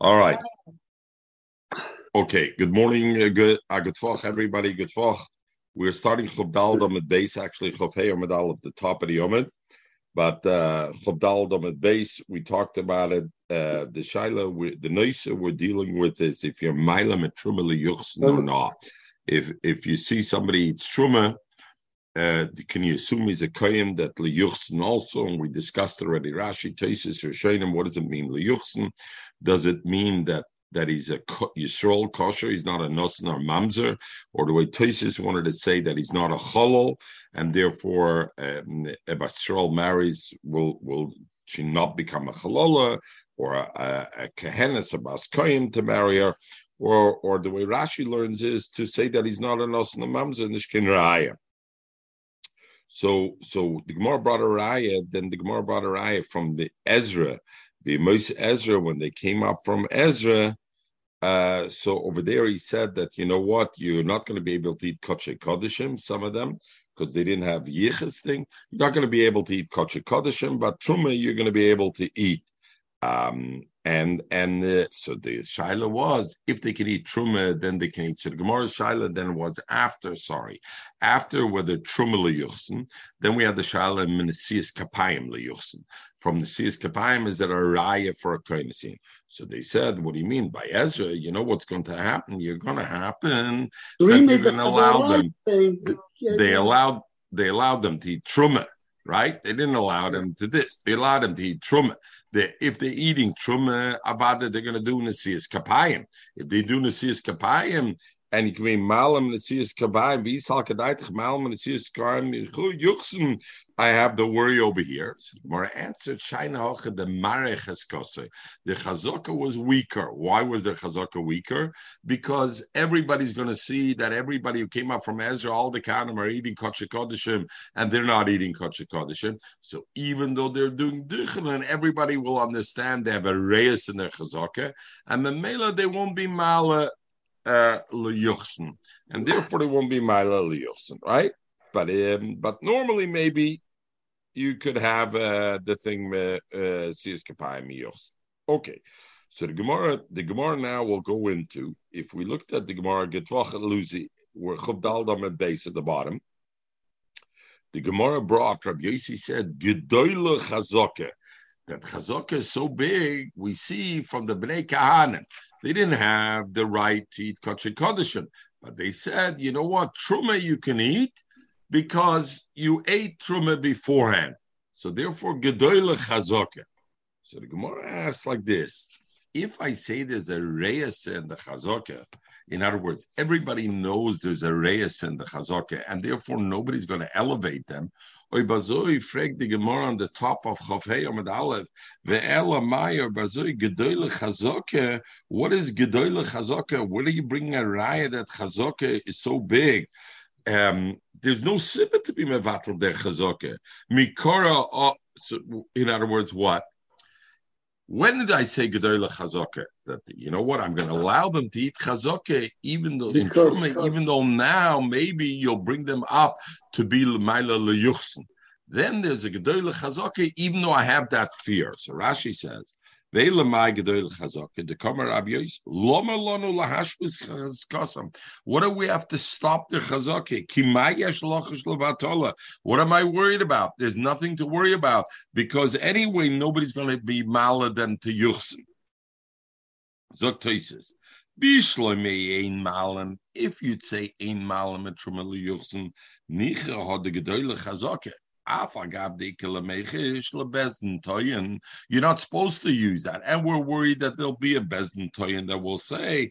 All right. Okay. Good morning. Good Voch, everybody. Good Voch. We're starting Chof Daled Amud Beis, actually Chof Hei Amud Aleph, the top of the Amud. But Chof Daled Amud Beis, we talked about it. The Shaila, the Noisa we're dealing with is if you're Maila Metruma Liyuchsin or not. If you see somebody eats Truma, can you assume he's a Koyim that Liyuchsin also? And we discussed already Rashi, Teisus, Rishonim. What does it mean, Liyuchsin? Does it mean that he's a Yisrael kosher, he's not a Nosan or Mamzer, or the way Tosis wanted to say that he's not a Cholol, and therefore if a Yisrael marries, will she not become a Cholola, or a Kehenes, a Baskoyim to marry her, or the way Rashi learns is to say that he's not a Nosan or Mamzer, Nishkin Raya. So the Gemara brought a Raya, then the Gemara brought a Raya from the Ezra, the Moshe Ezra, when they came up from Ezra, so over there he said that, you know what, you're not going to be able to eat Kodesh Kodeshim, some of them, because they didn't have Yichas thing. You're not going to be able to eat Kodesh Kodeshim, but Truma you're going to be able to eat. So the Shaila was, if they can eat Truma, then they can eat. So the Gemara Shaila then was after whether Truma L'Yuchsin, then we had the Shaila Menesias Kapayim L'Yuchsin. From the Siyas Kapayim is that a raya for a kohenesin. So they said, what do you mean by Ezra? You know what's going to happen? You're going to happen. You're going to allow them. They allowed them to eat Truma. Right? They didn't allow them to this. They allowed them to eat Truma. If they're eating Truma, Avada, they're going to do Nesias Kapayim. If they do Nesias Kapayim, and you can be Malam Nesias Kapayim, V'Yisal Kadaitach, Malam Nesias Kapayim, Yuchsin, I have the worry over here. So the Gemara answered, Shaina Hocha, the Marech Eskose. The Chazaka was weaker. Why was the Chazaka weaker? Because everybody's going to see that everybody who came up from Ezra, all the Khanim are eating Kodesh Kodeshim, and they're not eating Kodesh Kodeshim. So even though they're doing Duchelan, everybody will understand they have a Reis in their Chazaka, and the Mela, they won't be Mala L'Yuchsin. And therefore, they won't be Mala L'Yuchsin, right? But normally, maybe, you could have the thing Siyas Kapayim Miyos. Okay, so the Gemara now will go into, if we looked at the Gemara Getvach Luzi, where Chof Daled Amud Beis at the bottom, the Gemara brought, Rabbi Yossi said, Gedoyle Chazaka, that Chazaka is so big, we see from the Bnei Kahanim, they didn't have the right to eat Kodesh Kodeshim, but they said, you know what, Truma you can eat, because you ate Truma beforehand. So therefore, Gedoyle Chazaka. So the Gemara asks like this, if I say there's a Reis in the Chazaka, in other words, everybody knows there's a Reis in the Chazaka, and therefore nobody's going to elevate them, Oy Bazoi frag the Gemara on the top of Chof Hei Amud Aleph, Ve'ela Mayor Bazoi Gedoyle Chazaka. What is Gedoyle Chazaka? What are you bringing a Raya that Chazaka is so big? There's no sibba to be mevatel der chazaka. Mikora, so in other words, what? When did I say gedoyle chazaka? That, you know what, I'm going to allow them to eat chazaka, even though now maybe you'll bring them up to be l'mayla l'yuchsin. Then there's a gedoyle chazaka, even though I have that fear. So Rashi says, They lamai gedoyle chazaka. The Kamar Rabbi Yossi loma lanu lahashbis chazkasam. What do we have to stop the chazaka? Ki mayesh lachish levatola. What am I worried about? There's nothing to worry about because anyway nobody's going to be maler than to yuchsin. Zok Tosis. Bishlomei ein malam. If you'd say ein malam and trumali yuchsin, nicha had the gedoyle chazaka. You're not supposed to use that. And we're worried that there'll be a Bezdin Toyin that will say,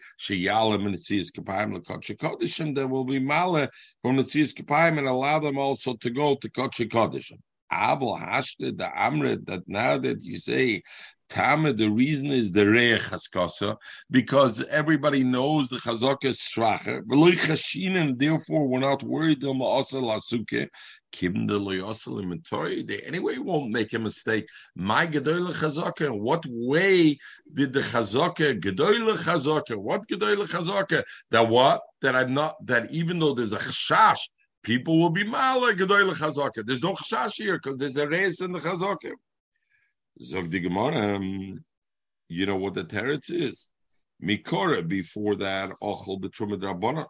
there will be Mala from the Tziyas Kapayim and allow them also to go to Kodesh Kodeshim. That now that you say, Tama, the reason is the Re'eh Chaskasa, because everybody knows the Chazaka is Stracher, V'loi Chashinen, therefore we're not worried them also Lasuke, Kibn the Loyosel inventory, they anyway won't make a mistake. My Gedoyle Chazaka, what way did the Chazaka, Gedoyle Chazaka, what Gedoyle Chazaka, that what? That I'm not, that even though there's a Chashash, people will be Mala Gedoyle Chazaka. There's no Chashash here, because there's a Re'eh in the Chazaka. Zog the Gemara, You know what the teretz is? Mikora, before that, ochel b'truma d'rabbanan.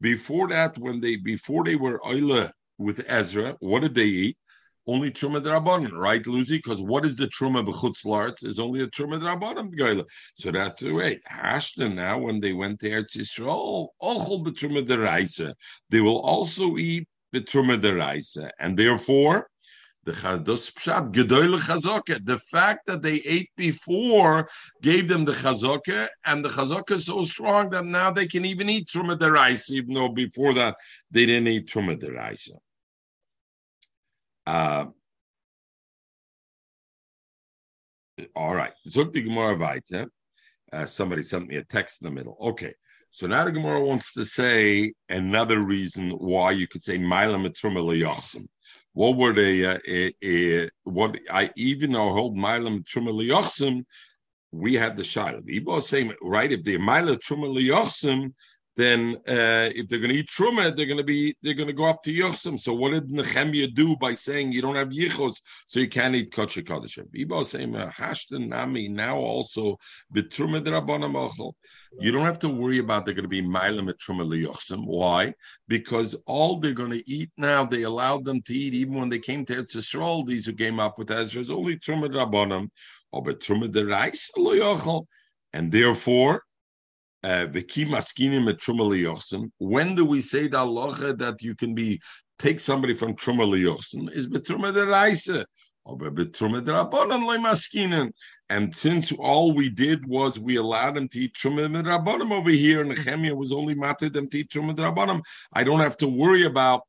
Before that, before they were oile with Ezra, what did they eat? Only truma d'rabbanan, right, Lucy? Because what is the truma b'chutz l'artz? Is only a truma d'rabbanan. So that's the way. Hashda now, when they went to Eretz Yisrael, ochel b'truma d'raisa. They will also eat b'truma d'raisa, and therefore. The fact that they ate before gave them the chazaka, and the chazaka is so strong that now they can even eat truma d'raisa, even though before that they didn't eat truma d'raisa. All right. Zog the Gemara weiter. Somebody sent me a text in the middle. Okay. So now the Gemara wants to say another reason why you could say Mailam Truma Liyasim. What were they? What I even though hold Mailam Truma Liyasim, we had the Shaila. The Ibo saying right, if they're Mailam Truma Liyasim, then if they're going to eat Truma, they're going to go up to Yochsim. So what did Nehemiah do by saying you don't have Yichos, so you can't eat Kodesh Kodeshim? Ibo saying Hashdan Nami now also B'Truma D'Rabbanan Ochel. You don't have to worry about they're going to be Mailam Truma Liyochsim. Why? Because all they're going to eat now, they allowed them to eat even when they came to Eretz Yisrael. These who came up with Ezra is only Truma D'Rabbanan or B'Truma D'Raisa Liyochel, and therefore. When do we say the halacha that you can take somebody from Truma Liyochsim is b'Truma d'Raisa or b'Truma d'Rabbanan lo maskinin. And since all we did was we allowed them to eat Truma d'Rabbanan over here, and Nehemiah was only mated them to eat Truma d'Rabbanan, I don't have to worry about.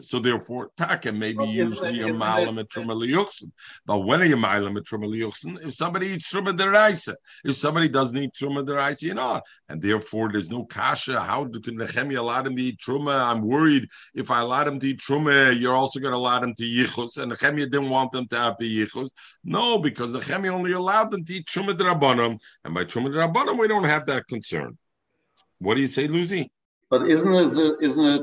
So therefore, taka maybe usually a mile at Truma Liyochsim. But when are you mile at Truma Liyochsim? If somebody eats Truma d'Raisa, if somebody doesn't eat Truma d'Raisa, you know. And therefore, there's no kasha. How can Nehemiah allow him to eat Truma? I'm worried if I allow him to eat Truma, you're also going to allow them to Yichus. And Nehemiah didn't want them to have the Yichus. No, because Nehemiah only allowed them to eat Truma d'Rabbanan. And by Truma d'Rabbanan, we don't have that concern. What do you say, Lucy? But isn't it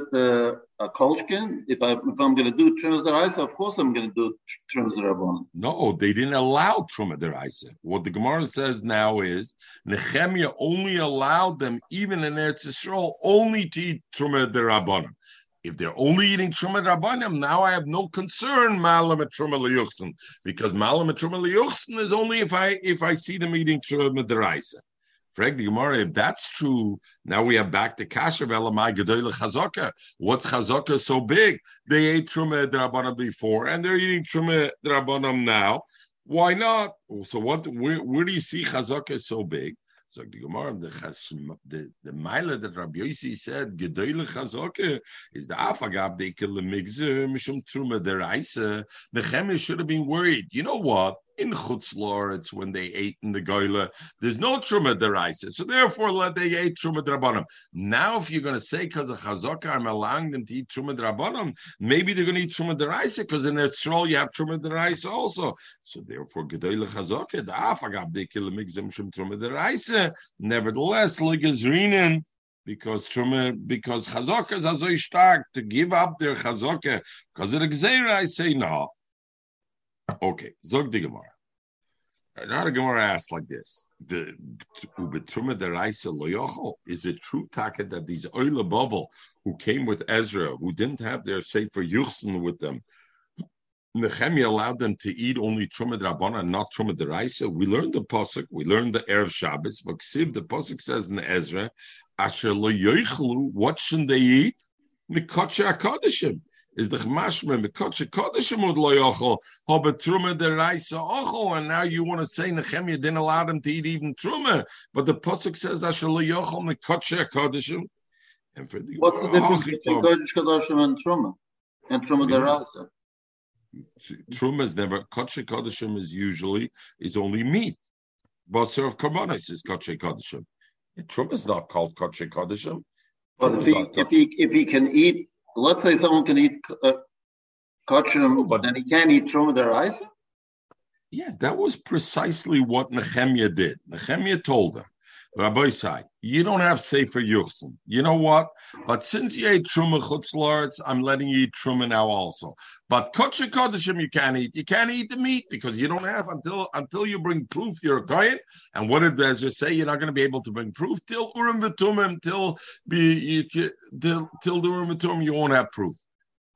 a kolshkin? If I'm going to do Truma d'Raisa, of course I'm going to do Truma d'Rabbanan. No, they didn't allow Truma d'Raisa. What the Gemara says now is Nehemiah only allowed them, even in Eretz Yisrael, only to eat Truma d'Rabbanan. If they're only eating Truma d'Rabbanan, now I have no concern Ma'alam Truma Liyochsin, because Ma'alam Truma Liyochsin is only if I see them eating Truma d'Raisa. Correct the Gemara. If that's true, now we have back to kasher velamai gedoyle chazaka. What's chazaka so big? They ate Truma d'Rabbanan before, and they're eating Truma d'Rabbanan now. Why not? So what? Where do you see chazaka so big? So the Gemara, the Maila that Rabbi Yossi said gedoyle chazaka is the afagav dekel lemigzur mishum Truma d'Raisa. Nehemiah should have been worried. You know what? In Chutz La'aretz, when they ate in the Goyla, there's no Truma d'Raisa. So therefore, they ate Truma d'Rabbanan. Now, if you're going to say, because of Chazaka, I'm allowing them to eat Truma d'Rabbanan, maybe they're going to eat Truma d'Raisa, because in Eretz Yisrael, you have Truma d'Raisa also. So therefore, Gedoyle Chazaka, Da'af Agab Dekil Migzim Shum Truma d'Raisa. Nevertheless, Legazrinen, because Chazaka is azoy stark to give up their Chazaka, because of the Gzeira, I say no. Okay, Zog the Gemara. Now the Gemara asks like this: the Truma d'Raisa lo yochel. Is it true, Taka, that these Oile Bavel who came with Ezra, who didn't have their Sefer Yuchsin with them, Nehemiah allowed them to eat only Truma d'Rabbanan, not Truma d'Raisa? We learned the pasuk. We learned the erev Shabbos. Vaksiv, the pasuk says in Ezra, Asher lo yochelu. What should they eat? Mikodesh HaKodeshim. Is the chmashme mikodesh kodeshim od lo yochel hobe Truma d'Raisa ochel? And now you want to say Nehemiah didn't allow them to eat even truma, but the pasuk says asher lo yochel mikodesh kodeshim. And for the what's the difference between kodesh kodeshim and Truma d'Raisa? Truma is never kodesh kodeshim. Is only meat. Baser of karbanos is kodesh kodeshim. Truma is not called kodesh kodeshim. But if he can eat. Let's say someone can eat kachim, but then he can't eat Truma d'Raisa? Yeah, that was precisely what Nehemiah did. Nehemiah told them Rabbi Sai, you don't have Sefer Yuchsin. You know what? But since you ate Truma Chutz La'aretz, I'm letting you eat Truma now also. But Kodesh Kodeshim you can't eat. You can't eat the meat because you don't have until you bring proof you're a Kohen. And what did the Ezra say? You're not going to be able to bring proof till Urim V'Tumim, till the Urim V'Tumim, you won't have proof.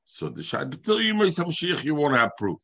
So the Shaila, till you make some Sheikh, you won't have proof.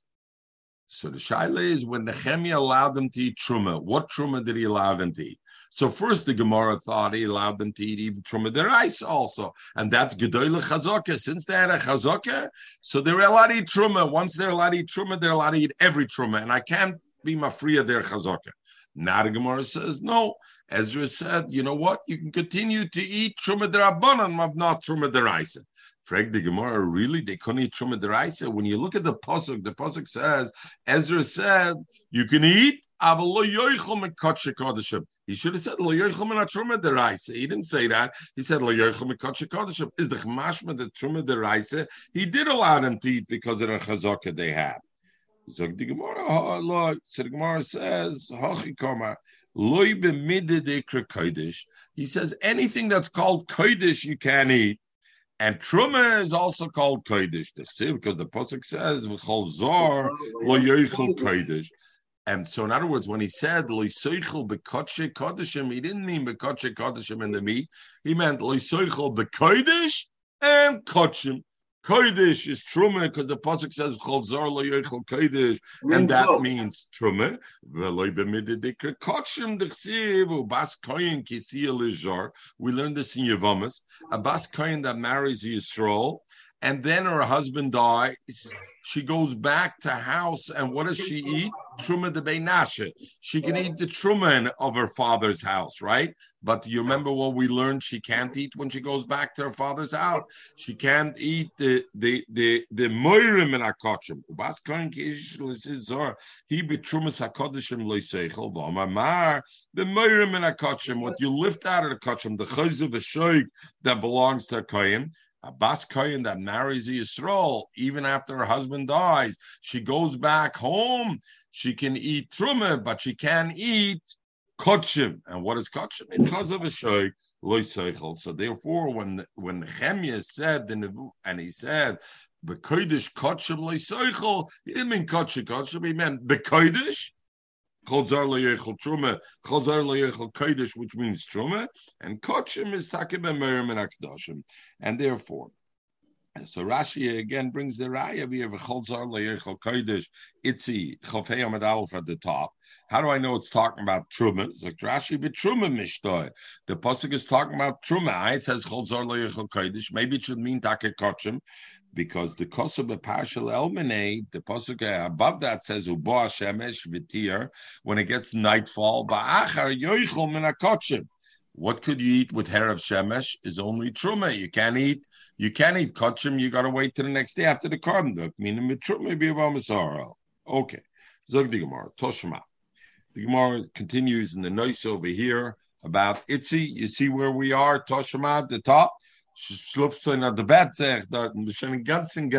So the Shaila is when Nehemiah allowed them to eat Truma, what Truma did he allow them to eat? So first the Gemara thought he allowed them to eat even Truma Derais also. And that's Gedoyle Chazaka. Since they had a Chazaka, so they were allowed to eat Truma. Once they're allowed to eat Truma, they're allowed to eat every Truma. And I can't be mafriya their Chazaka. Now the Gemara says, no. Ezra said, you know what? You can continue to eat Truma Derabanan, not Truma Deraisa. Frag the Gemara, really? They couldn't eat Truma Deraisa? When you look at the Pasuk says, Ezra said, you can eat. He should have said lo yoichel min truma deraisa. He didn't say that. He said lo yoichel min kodesh kodeshim. Is the chmashma the truma deraisa? He did allow them to eat because of the chazaka they had. So the Gemara says hachikoma lo b'mideh deikra kodesh. He says anything that's called kodesh you can eat. And Truma is also called kodesh. Because the pasuk says v'chol zor lo yoichel kodesh. And so, in other words, when he said loiseichel bekodesh kodeshim, he didn't mean bekodesh kodeshim in the meat. He meant loiseichel bekodesh and kodeshim. Kodesh is truma because the pasuk says chol zar loiseichel kodesh, and that means truma. V'loi b'mididikr kodeshim d'chsiv ubas koyin kisiyel izar. We learned this in Yevamis. A bas koyin that marries Yisrael, and then her husband dies. She goes back to house, and what does she eat? Truma de Beinashe. She can eat the Truman of her father's house, right? But you remember what we learned? She can't eat when she goes back to her father's house. She can't eat the Moirim in Akachim. Ubas Kohen Kishizor. He be Trumas Hakodishim Loiseichel. V'amamar the Moirim in Akachim. What you lift out of the Akachim, the Chayzev Ashoik that belongs to a Kohen. A bas kohen that marries Yisrael, even after her husband dies, she goes back home. She can eat truma, but she can eat kodshim. And what is kodshim? It's chazav v'shoy loiseichel. So therefore, when Nehemiah said the nevu, and he said b'kodesh kodshim loiseichel, he didn't mean kodshim. He meant b'kodesh. Chazar loyechel truma, chazar loyechel kodesh, which means truma, and kodshim is takim b'merim and akdoshim, and therefore, so Rashi again brings the raya here of chazar loyechel kodesh. Itzi chafei amad alef at the top. How do I know it's talking about truma? It's like Rashi b'truma mishtoi. The pasuk is talking about truma. It says chazar loyechel kodesh. Maybe it should mean takim kodshim. Because the Kosob Parshal Elmenei, the pasuk above that says Uba Shemesh Vitir, when it gets nightfall, Ba'achar Yoichel Min HaKodshim. What could you eat with Herav Shemesh is only Truma. You can't eat Kodshim, you gotta wait till the next day after the Korban. Meaning with Truma be about Masara. Okay. Zog the Gemara, Toshma. The Gemara continues in the noise over here about Itzi. You see where we are, Toshma at the top. Lucy, it used to be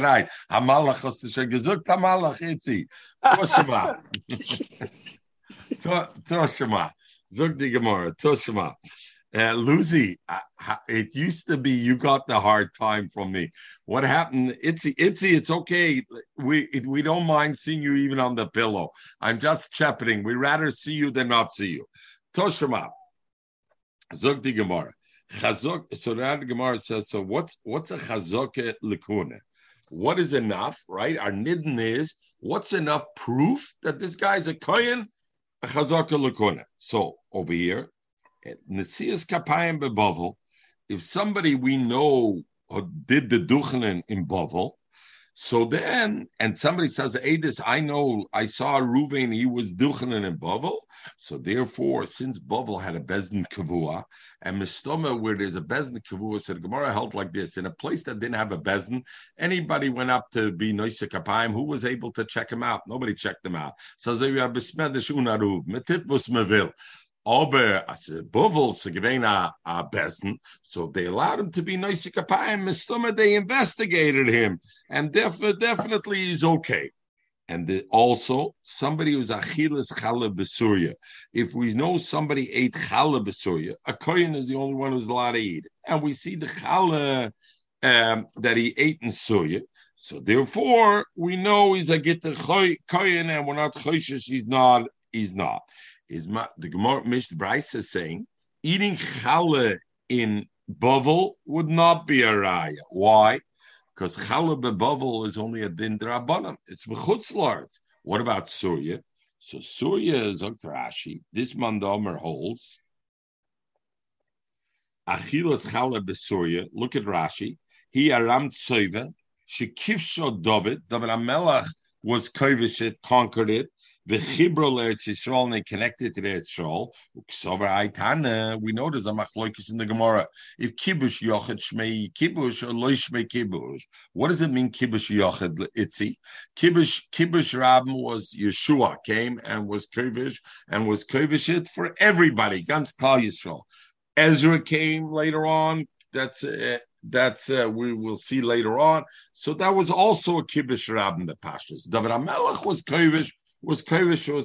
you got the hard time from me. What happened? Itzy, it's okay. We don't mind seeing you even on the pillow. I'm just chapping. We'd rather see you than not see you. Toshima. Zog the Gemara. Chazok, so that Gemara says, so what's a chazok lekune? What is enough, right? Our nidden is, what's enough proof that this guy is a kohen? A chazok lekune. So over here, Nesias Kapayim beBavel, if somebody we know did the duchenin in Bavel, so then, and somebody says, Adis, I know, I saw Reuven, he was duchenin in Bavel. So therefore, since Bavel had a Bezdin Kavua, and Mistoma, where there's a Bezdin Kavua, said Gemara held like this, in a place that didn't have a Bezdin, anybody went up to be Noise Kapayim, who was able to check him out? Nobody checked him out. Says, Besmedish Unaruv, Metitvus Mevil. Aber as a Bavel, so Gevena a Bezdin, so they allowed him to be Noise Kapayim, Mistoma, they investigated him, and definitely he's okay. And also, somebody who's achilas challah b'surya. If we know somebody ate challah b'surya, a kohen is the only one who's allowed to eat it. And we see the challah that he ate in surya. So therefore, we know he's a get kohen, and we're not choshesh. He's not. The Gemara Mishnah Brisa is saying eating challah in Bavel would not be a raya. Why? Because challah bebavel is only a din d'rabbanan. It's b'chutz l'aretz. What about Surya? So Surya is Rashi. This mandamer holds achilas challah b'surya. Look at Rashi. He aram tzova shekivsho David. David Hamelach was kovish it, conquered it. The chibro l'Eretz Yisrael and connected to Eretz Yisrael. Uksover aitana. We know there's a machloikis in the Gemara. If kibush yochid shmei kibush or loy shmei kibush, what does it mean kibush yochid itzi? Kibush Rabban was Yeshua came and was kovish it for everybody. Ganz Klal Yisrael. Ezra came later on. That's we will see later on. So that was also a kibush Rabban the pashtus. David HaMelech was kovish was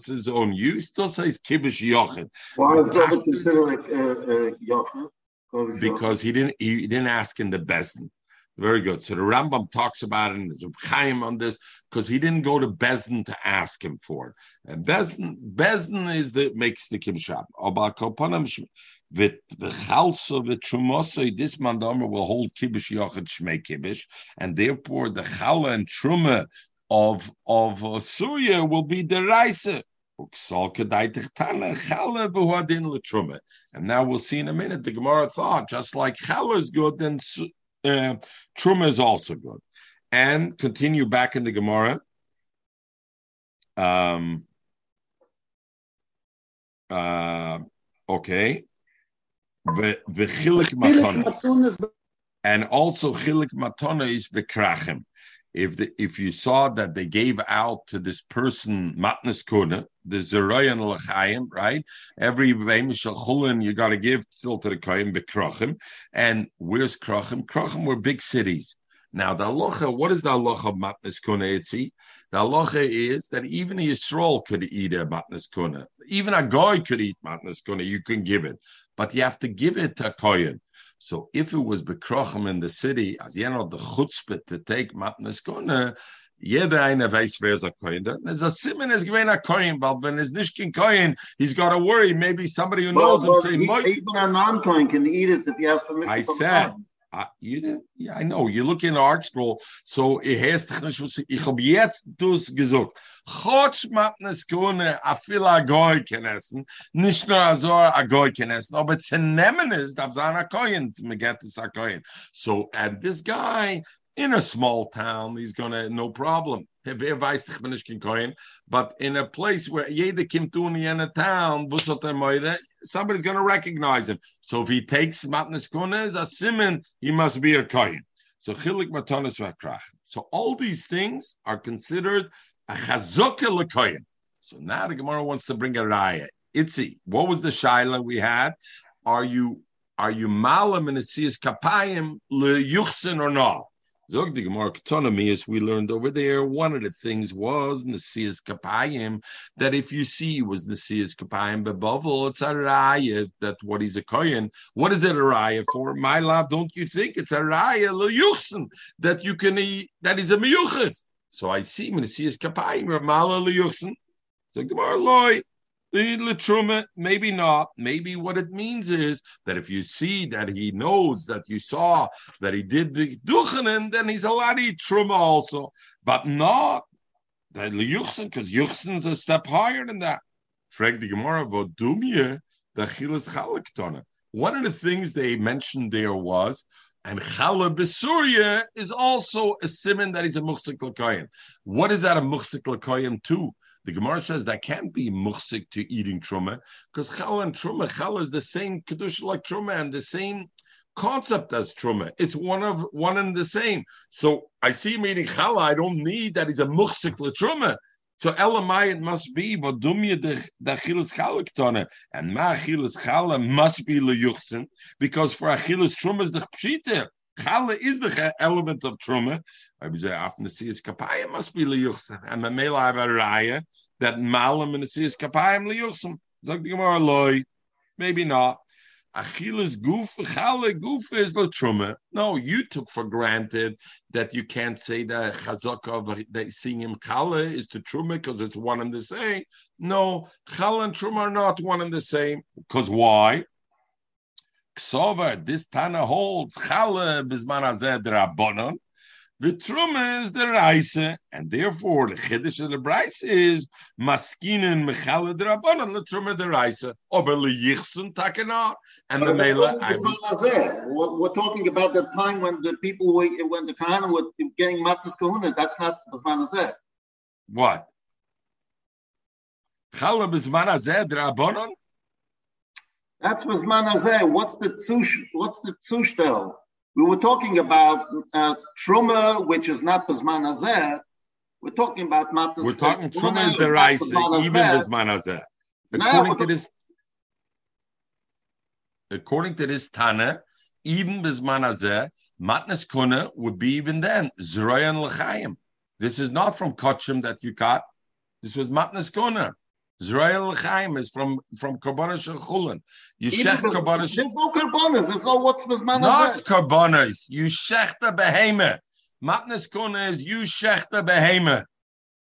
his own use. Does say kibush yochid? Why is David considered yochid? Because he didn't ask in the Bezdin. Very good. So the Rambam talks about it, and there's a Chaim on this, because he didn't go to Bezdin to ask him for it. And Bezdin is the makes the kimshab. With the chalso, the trumosoi, this mandamer will hold kibush yochid shmei kibush, and therefore the chala and truma of Surya will be the Raisa. And now we'll see in a minute, the Gemara thought, just like Challah is good, then Truma is also good. And continue back in the Gemara. Okay. And also Chilik Matana is Bekrachim. If you saw that they gave out to this person matnas kuna, the zeroyan l'chaim, right? Every b'mishal chulin you got to give still to the kohen b'krachim. And where's krachim? Krachim were big cities. Now the halacha, what is the halacha of matnas kuna itzi? The halacha is that even a Yisrael could eat a matnas kuna. Even a goy could eat matnas kuna. You can give it, but you have to give it to a kohen. So if it was B'krochem in the city, as you know, the chutzpah to take matnas kuna, jeder einer weiß, wer is a kohen. There's a siman is given a kohen, but when it's nishkin kohen, he's got to worry. Maybe somebody who knows him say, even a non-kohen can eat it if he has permission. I said, you didn't. Yeah, I know. You look in the art scroll, so it has technisch was. Ich hab jetzt das gesagt. Chotsch matnas kuna, a viel a goy can essen, nicht nur a goy can essen, aber zu nehmen ist, darf sein a kohen, me get this a kohen. So, and this guy in a small town, he's gonna no problem. Wer weiß, ich bin nicht kein kohen, but in a place where jeder kommt in a town, was hat meure? Somebody's going to recognize him. So if he takes matnas kuna as a siman, he must be a kohen. So chilik matanas v'krach. So all these things are considered a chazaka l'kohen. So now the Gemara wants to bring a raya. Itzi, what was the shaila we had? Are you malam and asiyas kapayim leyuchsin or not? Zog the Gemara Ketana, as we learned over there, one of the things was Nesiyas Kapayim, that if you see was Nesiyas Kapayim bebavel, it's a raya that what is a kohen. What is it a raya for? My love, don't you think it's a raya leyuchsin that you can eat? That is a meyuchas. So I see Nesiyas Kapayim Ramala leyuchsin. Zog the Gemara loy. Maybe not. Maybe what it means is that if you see that he knows that you saw that he did the duchanan, then he's allowed to eat truma also, but not the yuchsin, because yuchsin is a step higher than that. Frag the Gemara v'odumye the chilas challah ketana. One of the things they mentioned there was, and challah b'surya is also a siman that is a muchsik l'koyen. What is that a muchsik l'koyen too? The Gemara says that can't be muhsik to eating truma, because challah and truma, challah is the same kedusha like truma and the same concept as truma. It's one and the same. So I see him eating challah. I don't need that he's a muhsik le truma. So elamai it must be vadumya the achilas challah ketana, and ma achilas challah must be leyuchsin, because for achilas truma is the pshita. Challah is the element of truma. I would say after Nasias Kapayim must be liyuchsim. And the male have a raya that malam and Nasias Kapayim liyuchsim. Zog the Gemara loy, maybe not. Achilles goof, Challah goof is the truma. No, you took for granted that you can't say that chazaka of that seeing him Challah is to truma because it's one and the same. No, Challah and truma are not one and the same. Because why? Ksover, this Tana holds Challah bisman hazeh d'Rabbanon. The Truma is the Raisa, and therefore the Chiddush of the Braisa is Maskinen Mechallah d'Rabbanon. The Truma the Raisa over liyichsun takenar and the Mela. We're talking about the time when the people were, when the Kahana were getting matnas kahuna. That's not bisman hazeh. What? Challah bisman hazeh d'Rabbanon. That's Bisman Hazeh. What's the tzushtel? We were talking about truma, which is not Bisman Hazeh. We're talking about matas. We're talking truma is the rice, even Bisman Hazeh. According to this Tana, even Bisman Hazeh, matnas kuna would be even then Zroyan l'chaim. This is not from Kachim that you got. This was matnas kuna. Israel Chaim is from Karbonis and Chulin. You shech Karbonis. There's no Karbonis. There's no what's Bisman Hazeh. Not Karbonis. You shech the behemah. Matnas Kuna is you shech the behemah.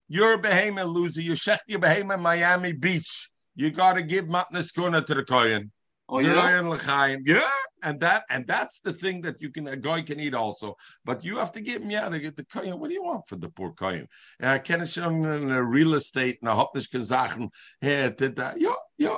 You're a behemah loser. You shech your behemah in Miami Beach. You got to give matnas Kuna to the kohen. Oh, yeah? Yeah, and that's the thing that you can a guy can eat also, but you have to give him to get the kohen. What do you want for the poor kohen? Real estate and hopnish can Sachen. Yeah,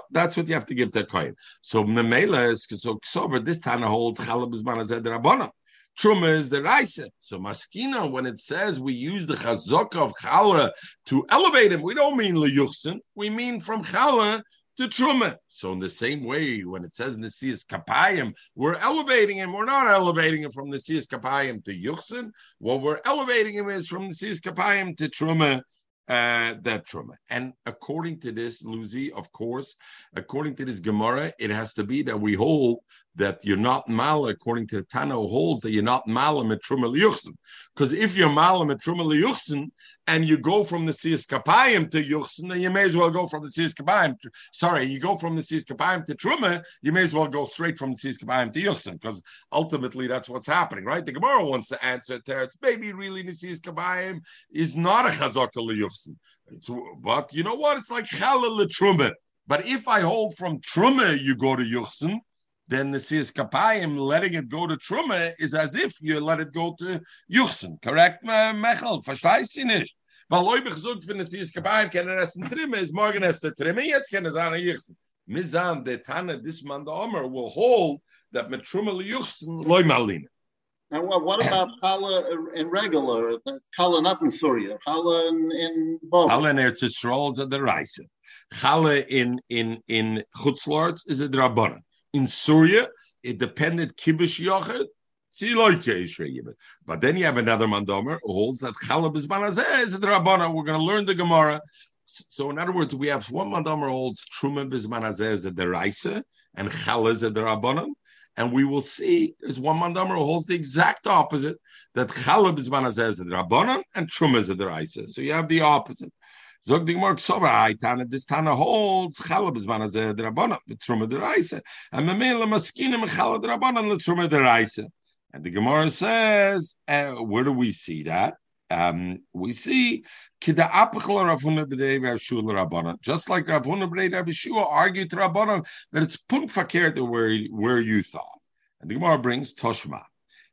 that's what you have to give the kohen. So memela is so sober. This Tana holds Challah bisman hazeh d'Rabbanon. Truma is the raisa. So maskina, when it says we use the chazaka of Challah to elevate him, we don't mean liyuchsin. We mean from Challah to truma. So in the same way, when it says Nasias Kapayim, we're elevating him. We're not elevating him from Nasias Kapayim to Yuchsin. What we're elevating him is from Nasias Kapayim to truma, that truma. And according to this, Luzi, of course, according to this Gemara, it has to be that we hold that you're not mala, according to the Tana holds that you're not mala mit truma liyuchsin. Because if you're mala mit truma liyuchsin and you go from the Nasias Kapayim to Yuchsin, then you may as well go from the Nasias Kapayim to, you go from the Nasias Kapayim to truma, you may as well go straight from the Nasias Kapayim to Yuchsin, because ultimately that's what's happening, right? The Gemara wants to answer Teretz, maybe really Nasias Kapayim is not a chazaka liyuchsin. But you know what? It's like Challah l'truma. But if I hold from truma, you go to Yuchsin, then the Nasias Kapayim, letting it go to truma, is as if you let it go to Yuchsin. Correct, Mechel? Verstehst du nicht? Weil Leute gesagt, wenn Nasias Kapayim kann essen Trimme, ist morgen erst der Trimme, jetzt kann an Yuchsin. Mizan, der Tana, this man, the Omer, will hold that mit truma Yuchsin, Loi Malina. Now, what about Challah in regular? Challah not in Surya, Challah in Bob. Challah in Eretz Yisrael is a deraisa. Challah in Chutz La'aretz is a d'Rabbanan. In Surya, it depended kibush yochid, but then you have another mandomer who holds that Challah bisman hazeh is a d'Rabbanan. We're going to learn the Gemara. So in other words, we have one mandomer holds truma bisman hazeh is a deraisa and Challah is a d'Rabbanan. And we will see there's one mandomer who holds the exact opposite, that Challah bisman hazeh is a d'Rabbanan and truma is a deraisa. So you have the opposite. Zog the Gemara Sover, this Tana holds Challah bisman hazeh d'Rabbanan, the truma d'Raisa, and Mamela maskinim Challah d'Rabbanan, the truma d'Raisa. And the Gemara says, where do we see that? We see just like Rav Huna b'nei Rav Yeshua argued to Rabbanan that it's punt fakert where you thought. And the Gemara brings Toshma.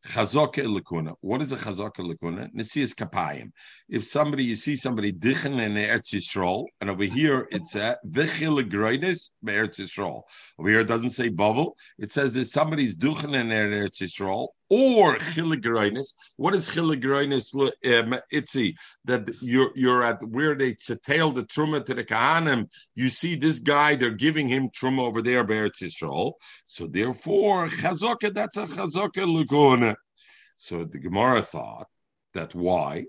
Chazaka l'kuna. What is a chazaka l'kuna? Nasias Kapayim. If somebody, you see somebody dichen in Eretz Yisrael, and over here it's a v'chil groines be'Eretz Yisrael. Over here it doesn't say bavel. It says that somebody's dichen in Eretz Yisrael or chil groines. What is chil groines? Itzi that you're at where they tail the truma to the kahanim. You see this guy, they're giving him truma over there be'Eretz Yisrael. So therefore chazaka, that's a chazaka l'kuna. So the Gemara thought that why,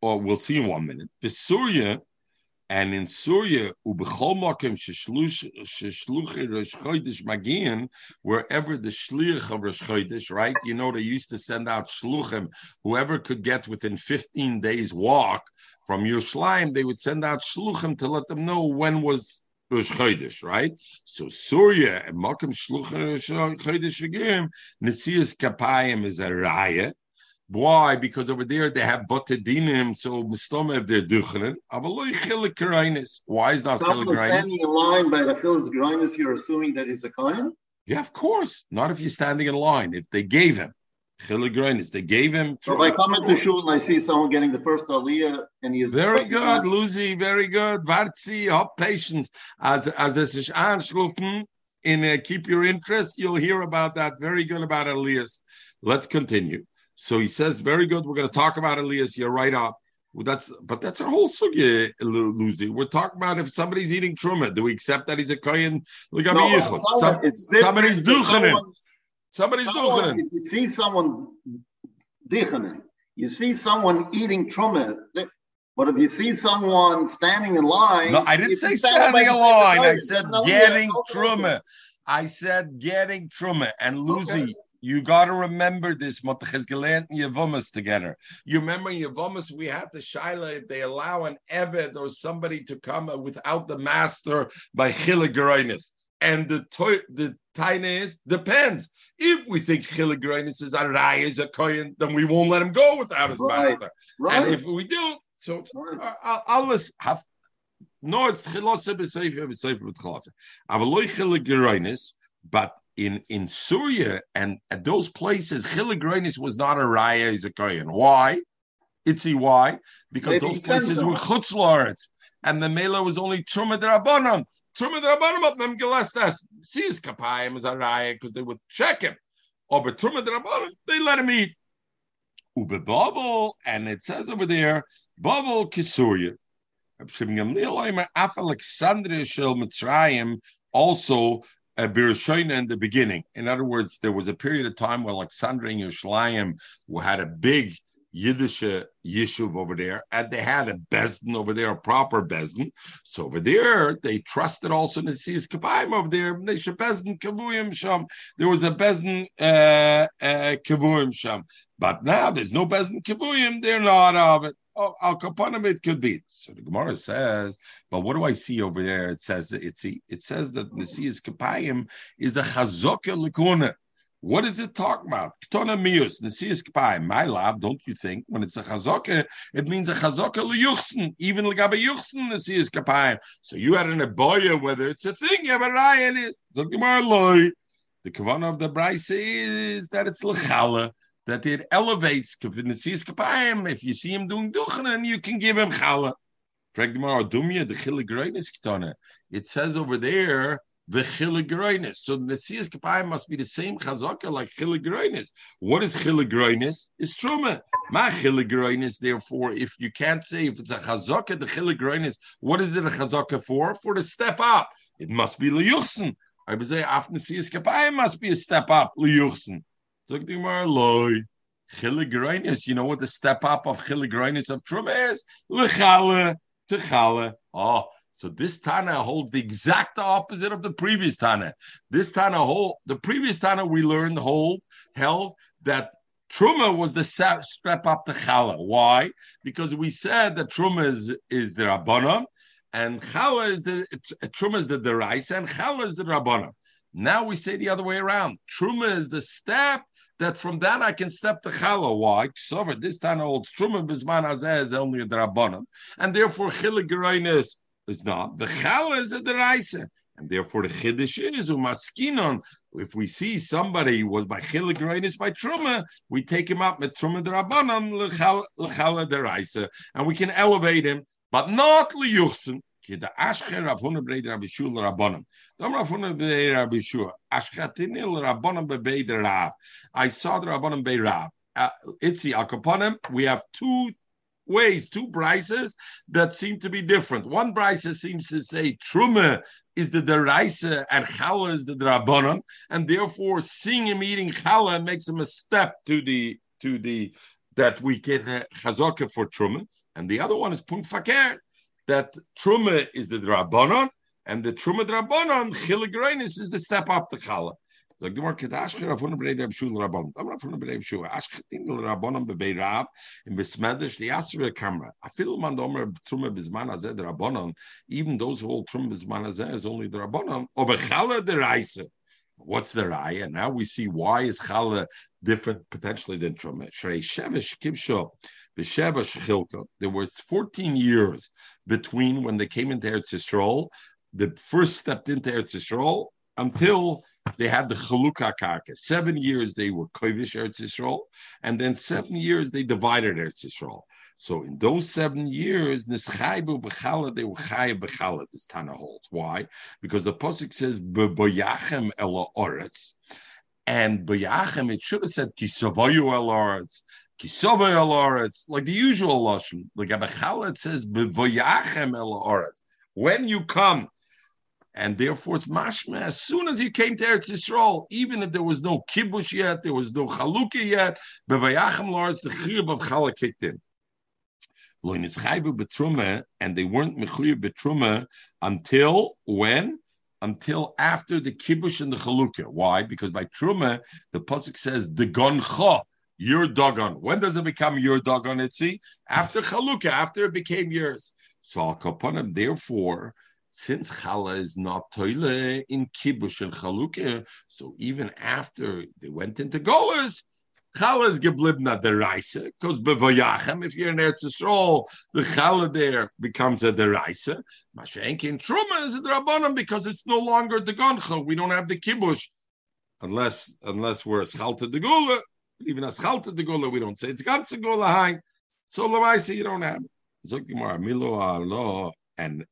or we'll see in 1 minute. The Surya, And in Surya, wherever the shliach of Rosh Chodesh, right? You know, they used to send out shluchim. Whoever could get within 15 days walk from Yerushalayim, they would send out shluchim to let them know when was Rosh Chodesh, right? So Surya and Makom shluchim Rosh Chodesh again, Nesias Kapayim is a raya. Why? Because over there they have botedinim, so mistomeh if they're duchenin. Avaloi chilik karainis. Why is that chilik karainis? Standing in line by the chilik karainis, you're assuming that he's a kohen? Yeah, of course. Not if you're standing in line. If they gave him chilik karainis, they gave him. So if I come into shul and I see someone getting the first aliyah, and he is very good, Lucy, very good, Vartzi, have patience. As es sich anschlufen, in keep your interest. You'll hear about that. Very good about aliyahs. Let's continue. So he says, very good, we're going to talk about Elias, you're right up. Well, that's our whole sugya, Luzi. We're talking about if somebody's eating truma, do we accept that he's a kohen? Look, no, somebody's duchenin. Somebody's duchenin. If you see someone duchenin, you see someone eating truma, but if you see someone standing in line... No, I didn't say standing in line. I said getting truma. I said getting truma. And Luzi... Okay. You got to remember this. Matchizgelant and Yevomas together. You remember Yevomas, we had the Shaila, if they allow an Eved or somebody to come without the master by Chilik Gerainis. And the Taina is, depends. If we think Chilik Gerainis is a Rai, is a Kohen, then we won't let him go without his master. Right. And if we do, so it's Alas have no, it's Chilose b'Seif with Chilose. Avaloi Chilik Gerainis, but in Surya and at those places, Chilik Gerainis was not a raya, he's a kohen. Why? Itzi, why? Because maybe those places were chutz la'aretz, and the mela was only truma d'rabanan. Truma d'rabanan up mem gelestes. See his kapayim as a raya because they would check him. Or but truma d'rabanan, they let him eat. Ube babel, and it says over there, babel kisurya. Af Alexandria shel Mitzrayim also. Birshayna in the beginning. In other words, there was a period of time where Alexandria and Yerushalayim had a big Yiddish yeshuv over there, and they had a bezdin over there, a proper bezdin. So over there, they trusted also Nesias Kapayim over there. There was a bezdin kavuyim sham. But now there's no bezdin kavuyim. They're not of it. Al Kaponim, it could be. So the Gemara says, but what do I see over there? It says that Nesias Kapayim is a chazoka lekuna. What is it talking about? Ketona mius, Nesias Kapayim. My love, don't you think? When it's a chazoka, it means a chazoka leyuchsen. Even legabe yuchsen Nesias Kapayim. So you had an aboya, whether it's a thing, you have a rai in it. So Gemara loy. The kavanah of the brayse is that it's lechala. That it elevates Nesias Kapayim. If you see him doing duchenin, you can give him challah. It says over there, the Chilik Gerainis. So Nesias Kapayim must be the same chazaka like Chilik Gerainis. What is Chilik Gerainis? It's truma. Ma Chilik Gerainis, therefore, if you can't say if it's a chazaka, the Chilik Gerainis, what is it a chazaka for? For the step up. It must be liyuchsen. I would say, af Nesias Kapayim must be a step up, liyuchsen. Chilik Gerainis, you know what the step up of Chilik Gerainis of Truma is? L'chale, t'chale. Oh, so this Tana holds the exact opposite of the previous Tana. The previous Tana we learned held that Truma was the step up to Chala. Why? Because we said that Truma is the Rabbanah, and Chala is Truma is the Deraisa, and Chala is the Rabbanah. Now we say the other way around. Truma is the step that from that I can step to Chala. Why? Ksover, this Tana holds Truma Bisman Hazeh is only a Drabanan. And therefore, Chilik Gerainis is not. The Chala is a Deraisa. And therefore, the Chiddush is Umaskinon. If we see somebody was by Chilik Gerainis by Truma, we take him up with Truma Drabanan, L'Chala Deraisa. And we can elevate him, but not L'Yuchsen. The Ashker Rav Huna b'Rei Rav Yishua l'Rabbanim. Dom Rav Huna b'Rei Rav Yishua. Ashkatini l'Rabbanim b'Bei Rav. I saw the Rabbanim b'Bei Rav. Itzi al Kaponim. We have two ways, two brises that seem to be different. One brisa seems to say Truma is the Deraisa and Chala is the Rabbanim, and therefore seeing him eating Chala makes him a step to the that we get chazaka for Truma. And the other one is Punt Fakir. that Truma is the Drabonon, and the Truma Drabonon, Chilik Reinis, is the step up the Chala. Like the market, Ashker Rafun B'nei Rabshul Rabon. I'm Rafun B'nei Rabshul. Ashketin Rabonam B'nei Rab in Besmedish the Asher Kamra. I feel man domer Truma Bisman Azed Rabonam. Even those who hold Truma Bisman Azed is only the Rabonam. Obe Chala the Reise. What's the raya? And now we see why is challah different potentially than truma. Shrei shevesh kibsho b'shevesh chilka. There was 14 years between when they came into Eretz Yisrael, the first stepped into Eretz Yisrael, until they had the chalukah karka. 7 years they were kovish Eretz Yisrael, and then 7 years they divided Eretz Yisrael. So in those 7 years, nischaibu b'chala, they were chayev b'chala, this Tana holds. Why? Because the pasuk says, b'boyachem ela oretz. And b'yachem, it should have said, kisavoyu el oretz, kisavoy el oretz, like the usual lashon. Like b'chala, it says, b'boyachem ela oretz. When you come, and therefore it's mashma, as soon as you came to Eretz Yisrael, even if there was no kibush yet, there was no chalukah yet, b'boyachem l'oretz, the chiyuv of chala kicked in. And they weren't mechuyah betruma until when? Until after the kibush and the chalukah. Why? Because by truma, the pasuk says, "Degoncha, your dogon." When does it become your dogon? Itzi after chalukah, after it became yours. So al kaponim, therefore, since chala is not toile in kibush and chalukah, so even after they went into golus, chala is geblibna deraisa, because bevoyachem, if you're in Eretz Yisrael, the chala there becomes a deraisa. Mashenkin truma is a drabonim because it's no longer the goncha. We don't have the kibush, unless we're aschalta de gula. Even aschalta de gula, we don't say it's ganze gula hein. So lemaisa, you don't have it. Zokimar milo alo. And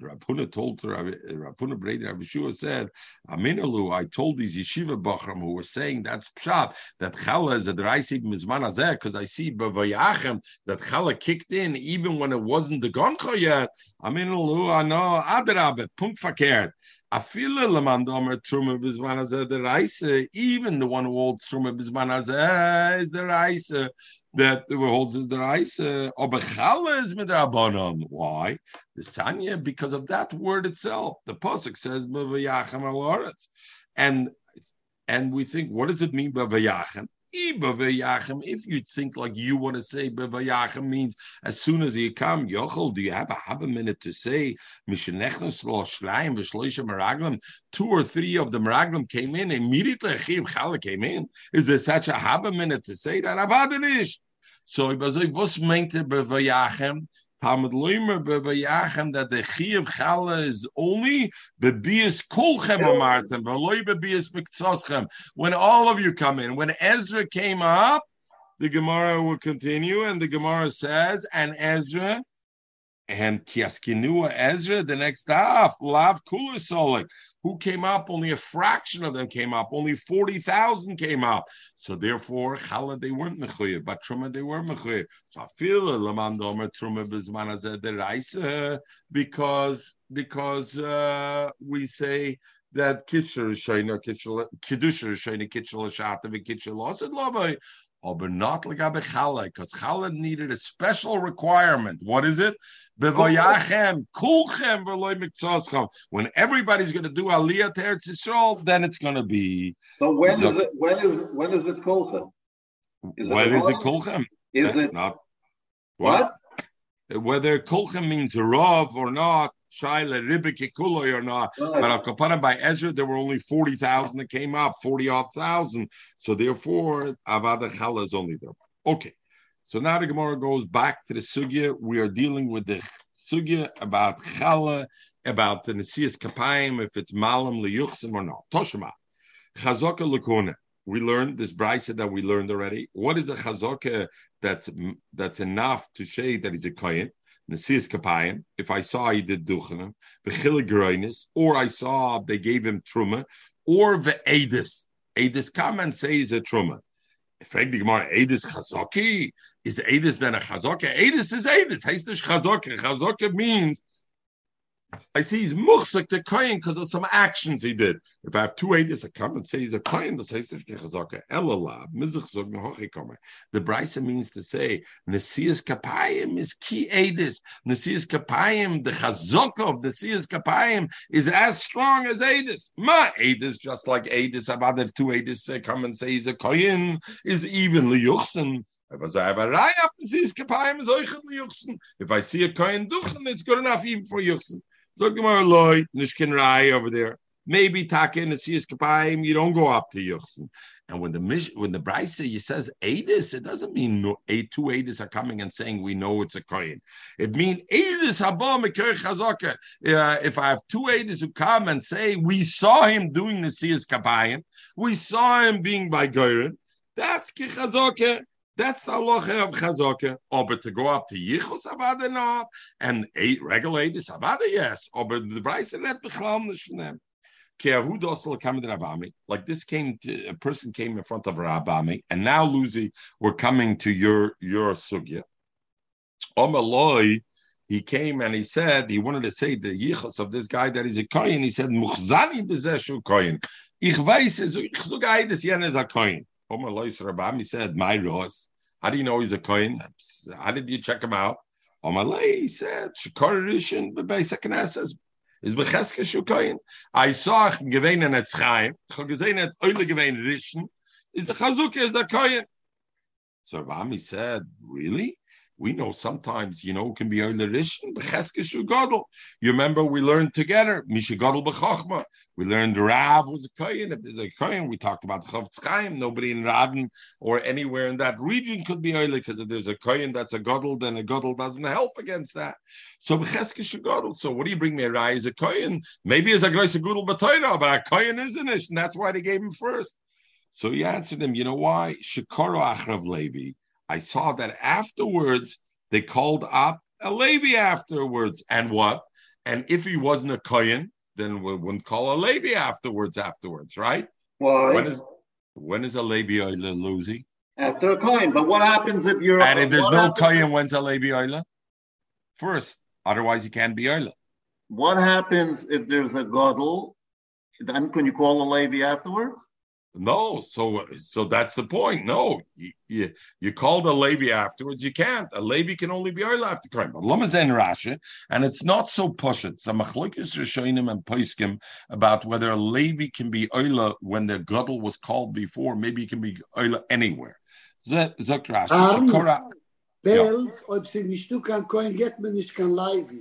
Rav Huna told her, Rav Huna Breder, Rav Yeshua said, Aminalu, I told these yeshiva bachram who were saying that's pshat, that chala is a deraisa mizman hazeh, because I see b'vayachem that chala kicked in even when it wasn't the goncha yet. Aminalu, I know adrabet punkt fakert. Afila lemandomer truma mizman hazeh deraisa. Even the one who holds truma mizman hazeh is deraisa. That holds is the raisa. Obechala is midrabanon. Why? The sanya, because of that word itself. The pasuk says b'vayachem alaretz, and we think, what does it mean b'vayachem? If you think like you want to say b'vayachem means as soon as you come, yochel, do you have a half a minute to say mishenechnos lo shleim v'shloisha meraglim? 2 or 3 of the meraglim came in immediately. Achiv chala came in. Is there such a half a minute to say that? Avadenish. So it was like what's meant b'vayachem. That the chi of chala is only bebias kolchem amartem, v'loy bebias mikzoschem. When all of you come in, when Ezra came up, the Gemara will continue, and the Gemara says, and Ezra, and kiaskinua Ezra, the next half, lav kulasolik, who came up, only a fraction of them came up, only 40,000 came up. So therefore, chala, they weren't mechuyev, but truma, they were mechuyev. So I feel lamandomer truma b'zman hazeh deraisa because we say that kitchel rishayna, kiddusha rishayna, kitchel hashata, v'kitchel osed lovay. But not like chala, because chala needed a special requirement. What is it? Bevoyachem, kulchem, v'loy mikzoschem. When everybody's going to do aliyah to Eretz Yisrael, then it's going to be. So when is it kulchem? When is it kulchem? Is it not? What? Whether kulchem means rav or not, shaila ribikikuloy or not, but al kapanim by Ezra there were only 40,000 that came up, 40,000. So therefore, avada chala is only there. Okay, so now the Gemara goes back to the sugya. We are dealing with the sugya about chala, about the nesias kapayim, if it's malam liyuchsim or not. Toshima chazaka lekona. We learned this brisa that we learned already. What is a chazaka that's enough to say that he's a kohen? Nesias kapayim, if I saw he did duchenim, v'chilik reinis, or I saw they gave him truma, or v'edis. Edis come and say is a truma. Frag the Gemara, edis chazaki? Is edis then a chazaka? Edis is edis. Heißt nicht chazaka. Chazaka means I see he's muchzik to kohen because of some actions he did. If I have two aiders, I come and say he's a kohen. The Brisa means to say nesias kapayim is ki aiders. Nesias kapayim, the chazaka of nesias kapayim is as strong as aiders. My aiders, just like aiders, about if two aiders come and say he's a kohen, is evenly yuchsin. If I have a raya, if I see a kohen duchen, it's good enough even for yuchsin. So Gemara loy nishkin rai over there. Maybe taka and nesias kapayim, you don't go up to yuchsin. And when the Brisa says edis, it doesn't mean no, two edis are coming and saying we know it's a kohen. It means edis haba mekor chazaka. If I have two edis who come and say we saw him doing nesias kapayim, we saw him being by goyim, that's ki chazaka. That's the halacha of chazaka. But to go up to yichus avada not, and regulate this avada yes. But the brayser let bechlam nishnem. Like this came to, a person came in front of Rabami, and now Luzi, we're coming to your sugya. Omaloi, he came and he said he wanted to say the yichus of this guy that is a kohen. He said muchzani b'zeshu kohen. Ich weiß es, ich suge eides jenes a kohen. Omer Lois Rabami said, "My Ross, how do you know he's a kohen? How did you check him out?" Omer Lois said, "Shekarishin bebeis haknesses is becheske shu kohen. I saw gevein an etzchaim, gezein et oile gevein rishin is a chazuke is a kohen." So Rabami said, "Really? We know sometimes it can be oile rishin becheske shu gadol. You remember we learned together mishigadol bechachma." We learned Rav was a kohen. If there's a kohen, we talked about Chavetz Chaim. Nobody in Radin or anywhere in that region could be oiled, because if there's a kohen that's a gadol, then a gadol doesn't help against that. So b'cheskes gadol. So what do you bring me a rai as a kohen? Maybe it's a groisa gadol b'toira, but a kohen isn't it, and that's why they gave him first. So he answered him, you know why? Shekaro achrav Levi. I saw that afterwards they called up a Levi afterwards, and what? And if he wasn't a kohen, then we wouldn't call a Levi afterwards, right? Why? When is a Levi oila, Luzi? After a kohen. But what happens if you're... And if there's no kohen, when's a Levi oila? First. Otherwise, he can't be oila. What happens if there's a gadol? Then can you call a Levi afterwards? No. So that's the point. No. You called a Levi afterwards. You can't. A Levi can only be oila after kohen. But lama zayin Rashi, and it's not so poshut. So machlokes rishonim and poskim about whether a Levi can be oila when the gadol was called before. Maybe he can be oila anywhere. Zok Rashi. Bells, ob sie nicht du kan kohen, get me nicht kan Levi.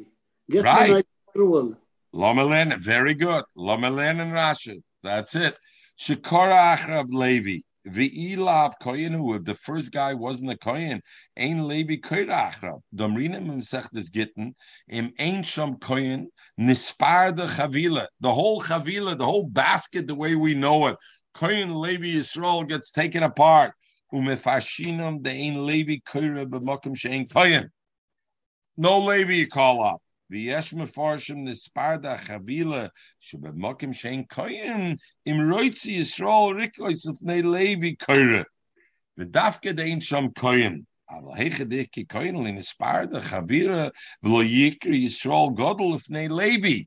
Get me nicht rule. Lama very good. Lama and Rashi. That's it. Shekara achrav Levi. V'ilav koyenu, if the first guy wasn't a koyen, ein Levi koyra achrav. Domrinim m'sechtes gittin, im ein sham koyen, nispar de chavila. The whole chavila, the whole basket, the way we know it. Koyen Levi Yisrael gets taken apart. Umefashinam de ein Levi koyra b'mokim she'en koyen. No Levi you call up. V'yesh mefarshim nispar da chavila sheb'mokim she'en koyen im roitzi Yisrael rikos lifnei Levi koyre v'dafke dein sham koyen al hechedich ki koyen li nispar da chavira v'lo yikri Yisrael gadol lifnei Levi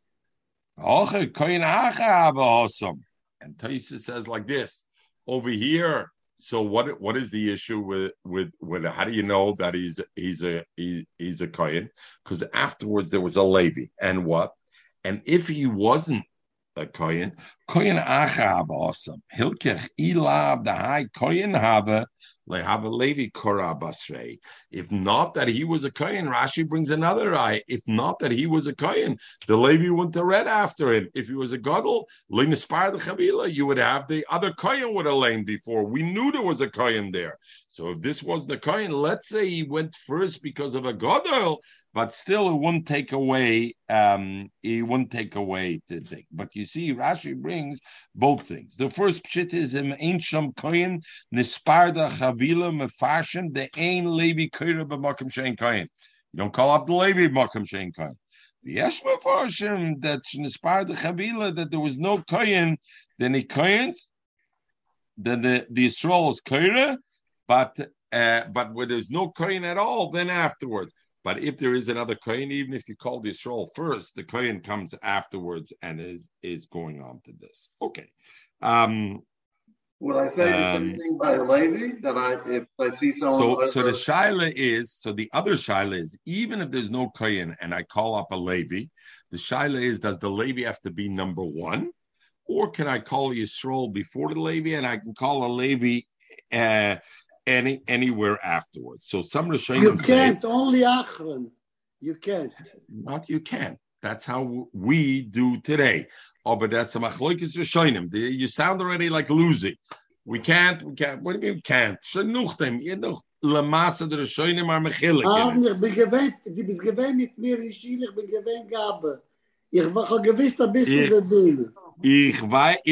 ocher koyen achar avahosam. And Tosfos says like this over here. So what is the issue with how do you know that he's a kohen? Because afterwards there was a Levi, and what? And if he wasn't a kohen achab awesome hilkech ilav the high kohen hava lehava Levi korah basrei. If not that he was a kohen, Rashi brings another eye. If not that he was a kohen, the Levi went to red after him. If he was a gadol, linispar the chavila, you would have the other kohen would have lain before. We knew there was a kohen there. So if this was the kohen, let's say he went first because of a gadol, but still it wouldn't take away. It wouldn't take away the thing. But you see, Rashi brings both things. The first pshit is im ein sham kohen nispar da chavila mefarshim the ein Levi koyra b'makom she'en kohen. You don't call up the Levi b'makom she'en kohen. V'yesh mefarshim that nispar da chavila that there was no kohen. Then he kohen's. Then the Yisrael is koyra, but where there's no kohen at all, then afterwards. But if there is another Kohen, even if you called Yisrael first, the Kohen comes afterwards and is going on to this. Okay. Would I say the same thing by a Levi? That if I see someone... So the Shaila is, the other Shaila is, even if there's no Kohen and I call up a Levi, the Shaila is, does the Levi have to be number one? Or can I call Yisrael before the Levi, and I can call a Levi... anywhere afterwards. So some Rishonim you can't say, only Achron. You can't. Not you can. That's how we do today. Oh, but that's a machloikis Rishonim. You sound already like Luzi. We can't. What do you mean we can't? Shenuchtem. Lamasa the Rishonim are mechilik. Ich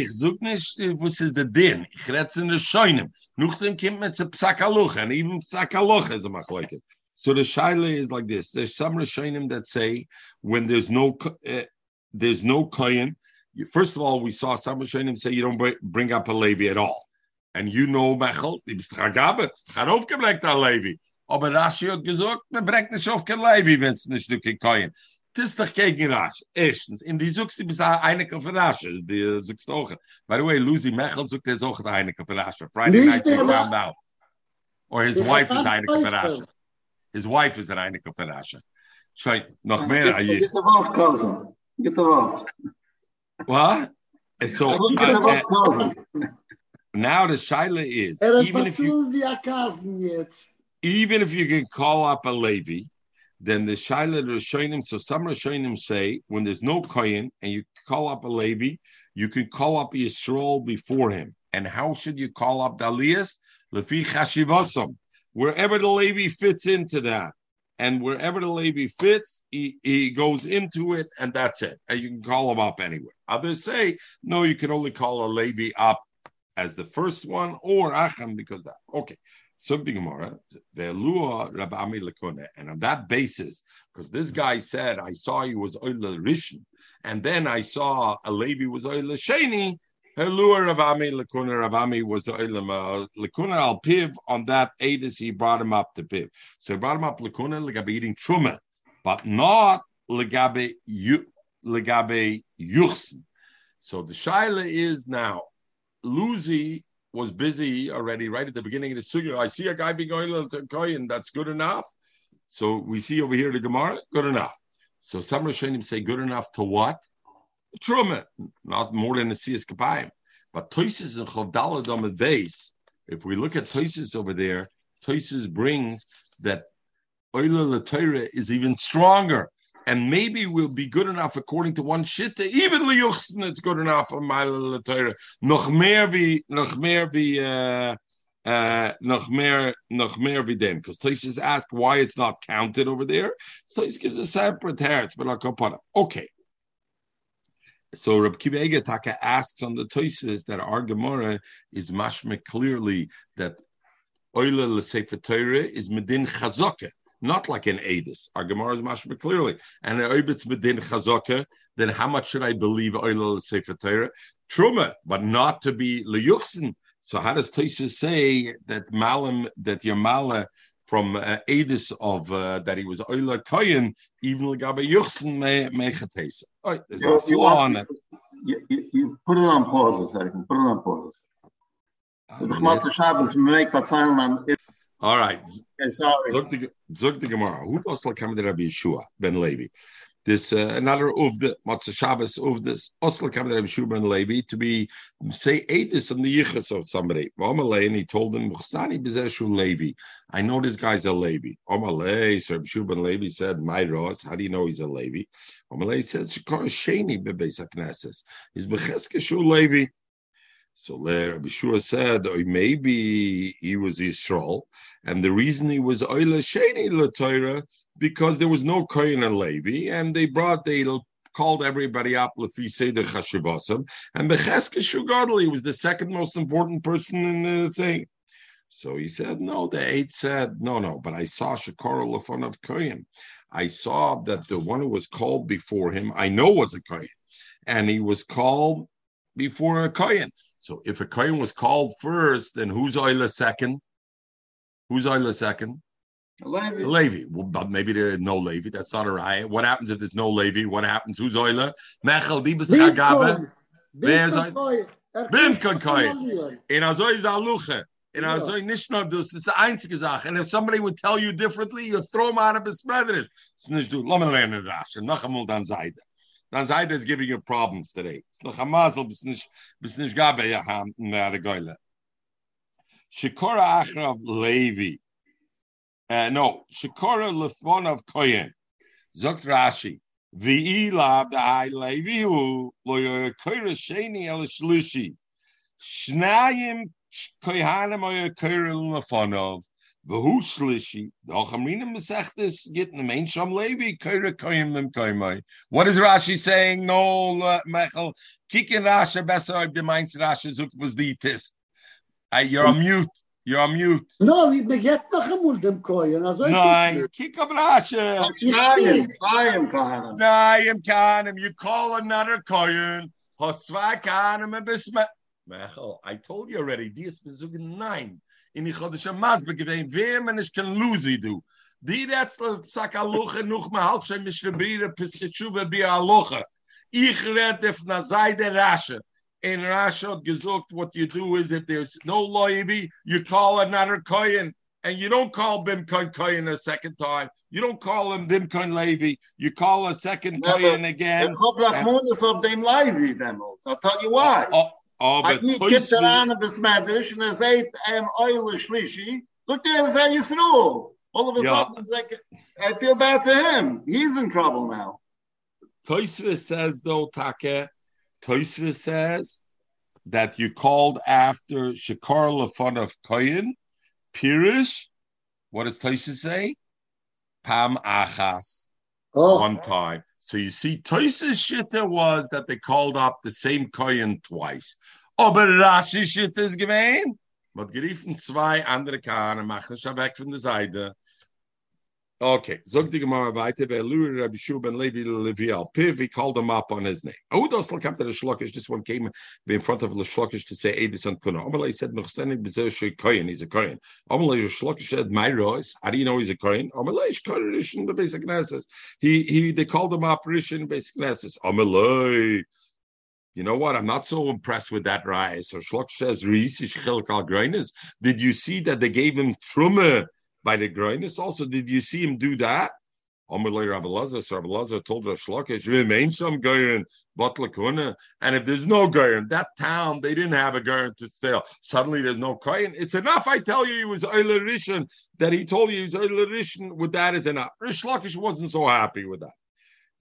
such nicht, was ist der Din. Ich rede in der Scheunen. Nuchtem kommt mit zu Psakaluch, and even Psakaluch is a machloket. So the Shaila is like this. There's some Rishonim that say when there's no Kohen, first of all, we saw some Rishonim say you don't bring up a Levi at all. And you know, Mechel, du bist Chagabe, du hast aufgebringt a Levi. Aber Rashi hat gesagt, man bringt nicht auf kein Levi, wenn es nicht durch Kohen. Das doch gegen Rasch. Erstens, in die suchst du bis Heineken für Rasch. Die suchst auch. By the way, Lucy Mechel sucht auch der Heineken für Rasch. Friday night they found out. Or his wife is Heineken für Rasch. His wife is an Heineken für Rasch. Schreit noch mehr. Get the Wort, cousin. Get the Wort. What? So, now the Shaila is, even if you can call up a Levi, then the Shaila Rishonim, so some Rishonim say, when there's no Kohen and you call up a Levi, you can call up Yisrael before him. And how should you call up Dalias? Lefi Chashivosam. Wherever the Levi fits into that. And wherever the Levi fits, he goes into it, and that's it. And you can call him up anywhere. Others say, no, you can only call a Levi up as the first one, or Acham, because that. Okay. Something more, and on that basis, because this guy said, I saw you was Oile Rishon, and then I saw a Levi was Oile Sheni, Helua Ravami was Oile Lekuna Al Piv. On that Adis, he brought him up to Piv. So he brought him up Lekuna, Legabe eating Truma, but not Legabe Yuchsin. So the Shaila is now, Luzi was busy already right at the beginning of the sugya. I see a guy being going to Kohen, that's good enough. So we see over here the Gemara, good enough. So some Rishonim say good enough to what? Truma, not more than a Siyas Kapayim. But Toises and Chavdala Dama Beis, if we look at Toises over there, Toises brings that Oila L'Torah is even stronger. And maybe we'll be good enough according to one shitta. Even liyuchsin, it's good enough for Ma'ala L'Torah. Noch mer videm. Because Tosis asked why it's not counted over there. Tosis gives a separate heretz, but I'll kopara. Okay. So Reb Kiva Eger Taka asks on the Tosis that our Gemara is mashma clearly that Oila L'Sefer Torah is medin chazokah. Not like an Adis. Our Gemara is mashma clearly. And oibitz medin chazaka, then how much should I believe Oila L'Sefer Torah? Truma, but not to be liyuchsin. So how does Tosha say that Malam, that Yamala from Adis of that he was Oila Koyen, even l'gabe yuchsin mechatesa? Oh, there's a flaw on it. You put it on pause a second. Put it on pause. So the Chmatz Shabbos make that sign on it. All right. Okay, sorry. Zog the Gemara. Who does like come to Rabbi Yeshua ben Levi? This another of the Matzah Shabbos of this also come to Rabbi Yeshua ben Levi to be say Adis on the yichus of somebody. Omalei, and he told him Muchsani b'zeshu Levi. I know this guy's a Levi. Omalei, so Rabbi Yeshua ben Levi said, "My Ross, how do you know he's a Levi?" Omalei says, "Shekor sheni bebeis hakneses is b'cheskeshu Levi." So Rabbi Shua said, maybe he was Yisrael, and the reason he was Oile Sheni L'Torah because there was no Kohen and Levi, and they called everybody up Lefi Seder Chashivasam, and Becheskeshu Gadol was the second most important person in the thing. So he said, no. The eight said, no. But I saw Shekor Lefon of Kohen. I saw that the one who was called before him, I know was a Kohen, and he was called before a Kohen. So if a Kohen was called first, then who's Oila second? A levy. Well, maybe there's no levy. That's not a riot. What happens if there's no levy? What happens? Who's oila? Mechel dibes chagaba. There's bimkan koyin. In azoy zaluche. In azoy nishnadus. It's the einzige Sache. And if somebody would tell you differently, you throw him out of his medrish. It's nishdu. Lo melene rash. Nachamul dan zayda. Dan zayda is giving you problems today. It's nachamazel bisnish gabe yaham meragoyla. Shikora achra of levi. No, Shikora Lefon of Koyen, Zokt Rashi, V'i Lab the High Leviu, Loyo Koira Shani El Shlushi, Shnayim Koyanim Oyo Koira Lefonov, V'hu Shlushi, Ochamrinim Mesechtes Gittin Main Sham Levi Koira Koyim Lim Koymai. What is Rashi saying? No, Mechel Kikin Rasha Besar de Mainz Rasha Zokt was the Tis. You're on mute. You're on mute. No, we get Nachamul dem Koyan. Nein, Kikab Rasha. Naim Kahanim. Naim Kahanim. You call another Koyan. Hosva Kahanim and Bismah. Mechel, I told you already. Dies besuchen nein. In die Chodische Masbe gewähnt. Wer man nicht kann Luzi do. Die letzte Psakaluche noch mal halb schon mich verbiere Pisketschuwe bi Aloche. Ich rede auf einer Seite Rasha. In Rasha Gezukt, what you do is if there's no loyibi, you call another koyin, and you don't call Bimkon koyin a second time. You don't call him Bimkon Levi. You call a second koyin again. And of them Levi, then I'll tell you why. I eat Kitzaran of his madrish and his 8 oil shlishi. Look there, is Yisroel. All of a sudden, like, I feel bad for him. He's in trouble now. Tosfos says though, Taka. Tosfos says that you called after Shikar Lefon of Koyin, Pirish. What does Tosfos say? Pam Achas. Oh. One time. So you see, Tosfos Shitta was that they called up the same Koyin twice. Aber Rashi Shitta is gemein. But geriefen zwei andere Kahane, machen schon weg von der Seite. Okay, zog the Gemara weiter. Ve'elu Rabbi Shua ben Levi Levi al Piv. He called him up on his name. Ahudos l'kam to the Shlokish. This one came in front of the Shlokish to say Edis and Kuna. Amalei said Mechseni b'zeh shekoyin. He's a koyin. Amalei Shlokish said Myros. How do you know he's a koyin? Amalei shkoyin Rishon the basic Knesses. He they called him up Rishon basic Knesses. Amalei. You know what? I'm not so impressed with that rise. So Shlokish says Reisish Chelak al Groinus. Did you see that they gave him Truma? By the greatness, also, did you see him do that? Amalei Rabbi Lazar, so Rabbi Lazar told Rosh Lakish, remain some Goyim, but Lakuna. And if there's no Goyim, that town, they didn't have a Goyim to steal. Suddenly there's no Goyim. It's enough, I tell you, he was Euler Rishon, that he told you he was Euler Rishon, with that is enough. Rosh Lakish wasn't so happy with that.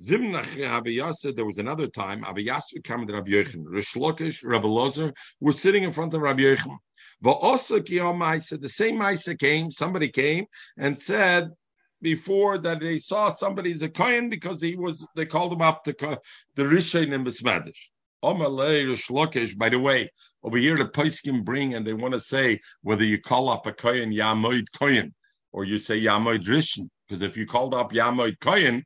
Zimnach Rabbi Yasser, there was another time, Rabbi Yasser came to Rabbi Yochanan. Rosh Lakish, Rabbi Lazar, were sitting in front of Rabbi Yochanan. The same Maisa came, somebody came and said before that they saw somebody's a Kohen because he was, they called him up to the Rishon in Besmadish. Amalei Rosh Lakish, by the way, over here the Poskim bring and they want to say whether you call up a Kohen Yamoid Kohen or you say Yamoid Rishon, because if you called up Yamoid Kohen,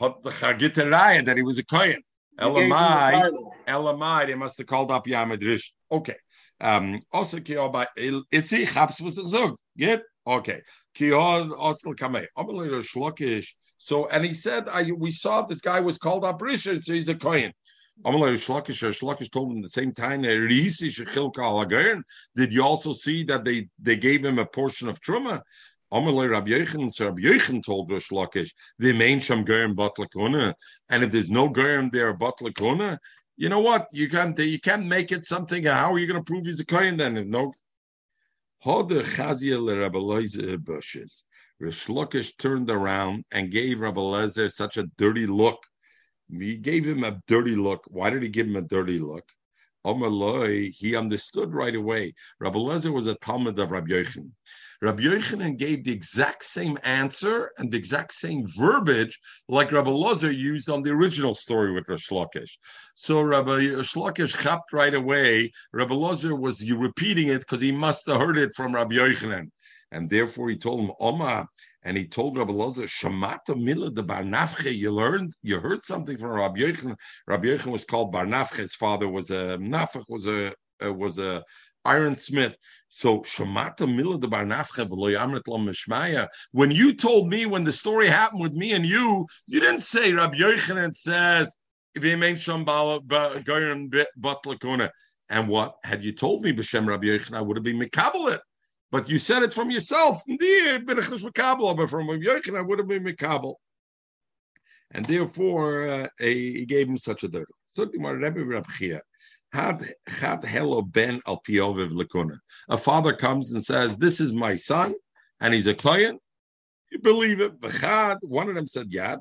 that he was a Kohen. Elamai, they must have called up Yamoid Rishon. Okay. Also kio by itzi chaps was zug. Yep. Okay. Kio also kamei. Amalei Rosh Lakish. So and he said, we saw this guy was called up Rishon, so he's a kohen. Amalei Rosh Lakish. Rosh Lakish told him the same time. Did you also see that they gave him a portion of truma? Amalei Rabbi Yochanan. So Rabbi Yochanan told Rosh Lakish, the main sham gerim batlakona, and if there's no gerim there batlakona. You know what? You can't make it something. How are you going to prove he's a kohen then? No. Hoder Chaziel Rabbi Eliezer bushes. Rosh Lakish turned around and gave Rabbi Eliezer such a dirty look. He gave him a dirty look. Why did he give him a dirty look? Amalei, he understood right away. Rabbi Eliezer was a Talmud of Rabbi Yochanan. Rabbi Yochanan gave the exact same answer and the exact same verbiage like Rabbi Eliezer used on the original story with Rosh Lakish. So Rabbi Rosh Lakish chapped right away. Rabbi Eliezer was repeating it because he must have heard it from Rabbi Yochanan. And therefore he told him, Oma, and he told Rabbi Eliezer, Shamata Mila de Barnafche, you heard something from Rabbi Yochanan. Rabbi Yochanan was called Barnafche. His father was a Nafach, was a Aaron Smith. So Shemata Mila de Barnafcha v'lo Yamret lo Mishmaya. When you told me, when the story happened with me and you, you didn't say Rabbi Yochanan says v'yemein sham b'goyim bat lakuna. And what had you told me, B'shem Rabbi Yochanan, I would have been mekabel it. But you said it from yourself. But from Rabbi Yochanan, I would have been mekabel. And therefore, he gave him such a dirt. So Rebbe Reb Chia. A father comes and says, this is my son, and he's a client. You believe it. One of them said, yeah.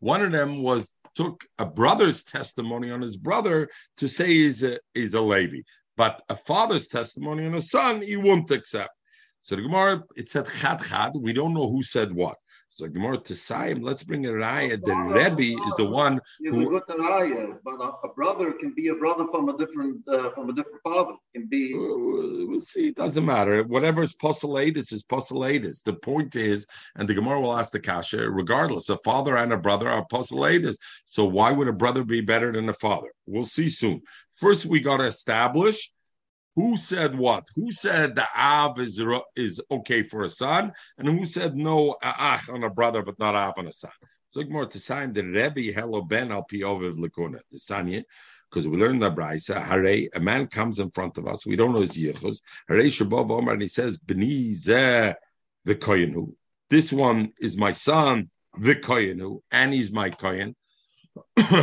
One of them took a brother's testimony on his brother to say he's a Levi. But a father's testimony on a son, he won't accept. So the Gemara, it said, we don't know who said what. So Gemara Tesayim, let's bring a raya. The Rebbe is the one who a good raya, but a brother can be a brother from a different father. Can be. We'll see. It doesn't matter. Whatever is posulatus is posulatus. The point is, and the Gemara will ask the kasha. Regardless, a father and a brother are posulatus. So why would a brother be better than a father? We'll see soon. First, we got to establish. Who said what? Who said the Av is okay for a son? And who said no, Ach on a brother, but not Av on a son? So more to sign the Rebbe, Hello Ben Al Pioviv Lakuna, the Sanya, because we learned the Braisa, Hare, a man comes in front of us, we don't know his Yechus, Hare Shabov Omar, and he says, B'ni Zeh V'Koyenu. This one is my son, V'Koyenu, and he's my Koyen.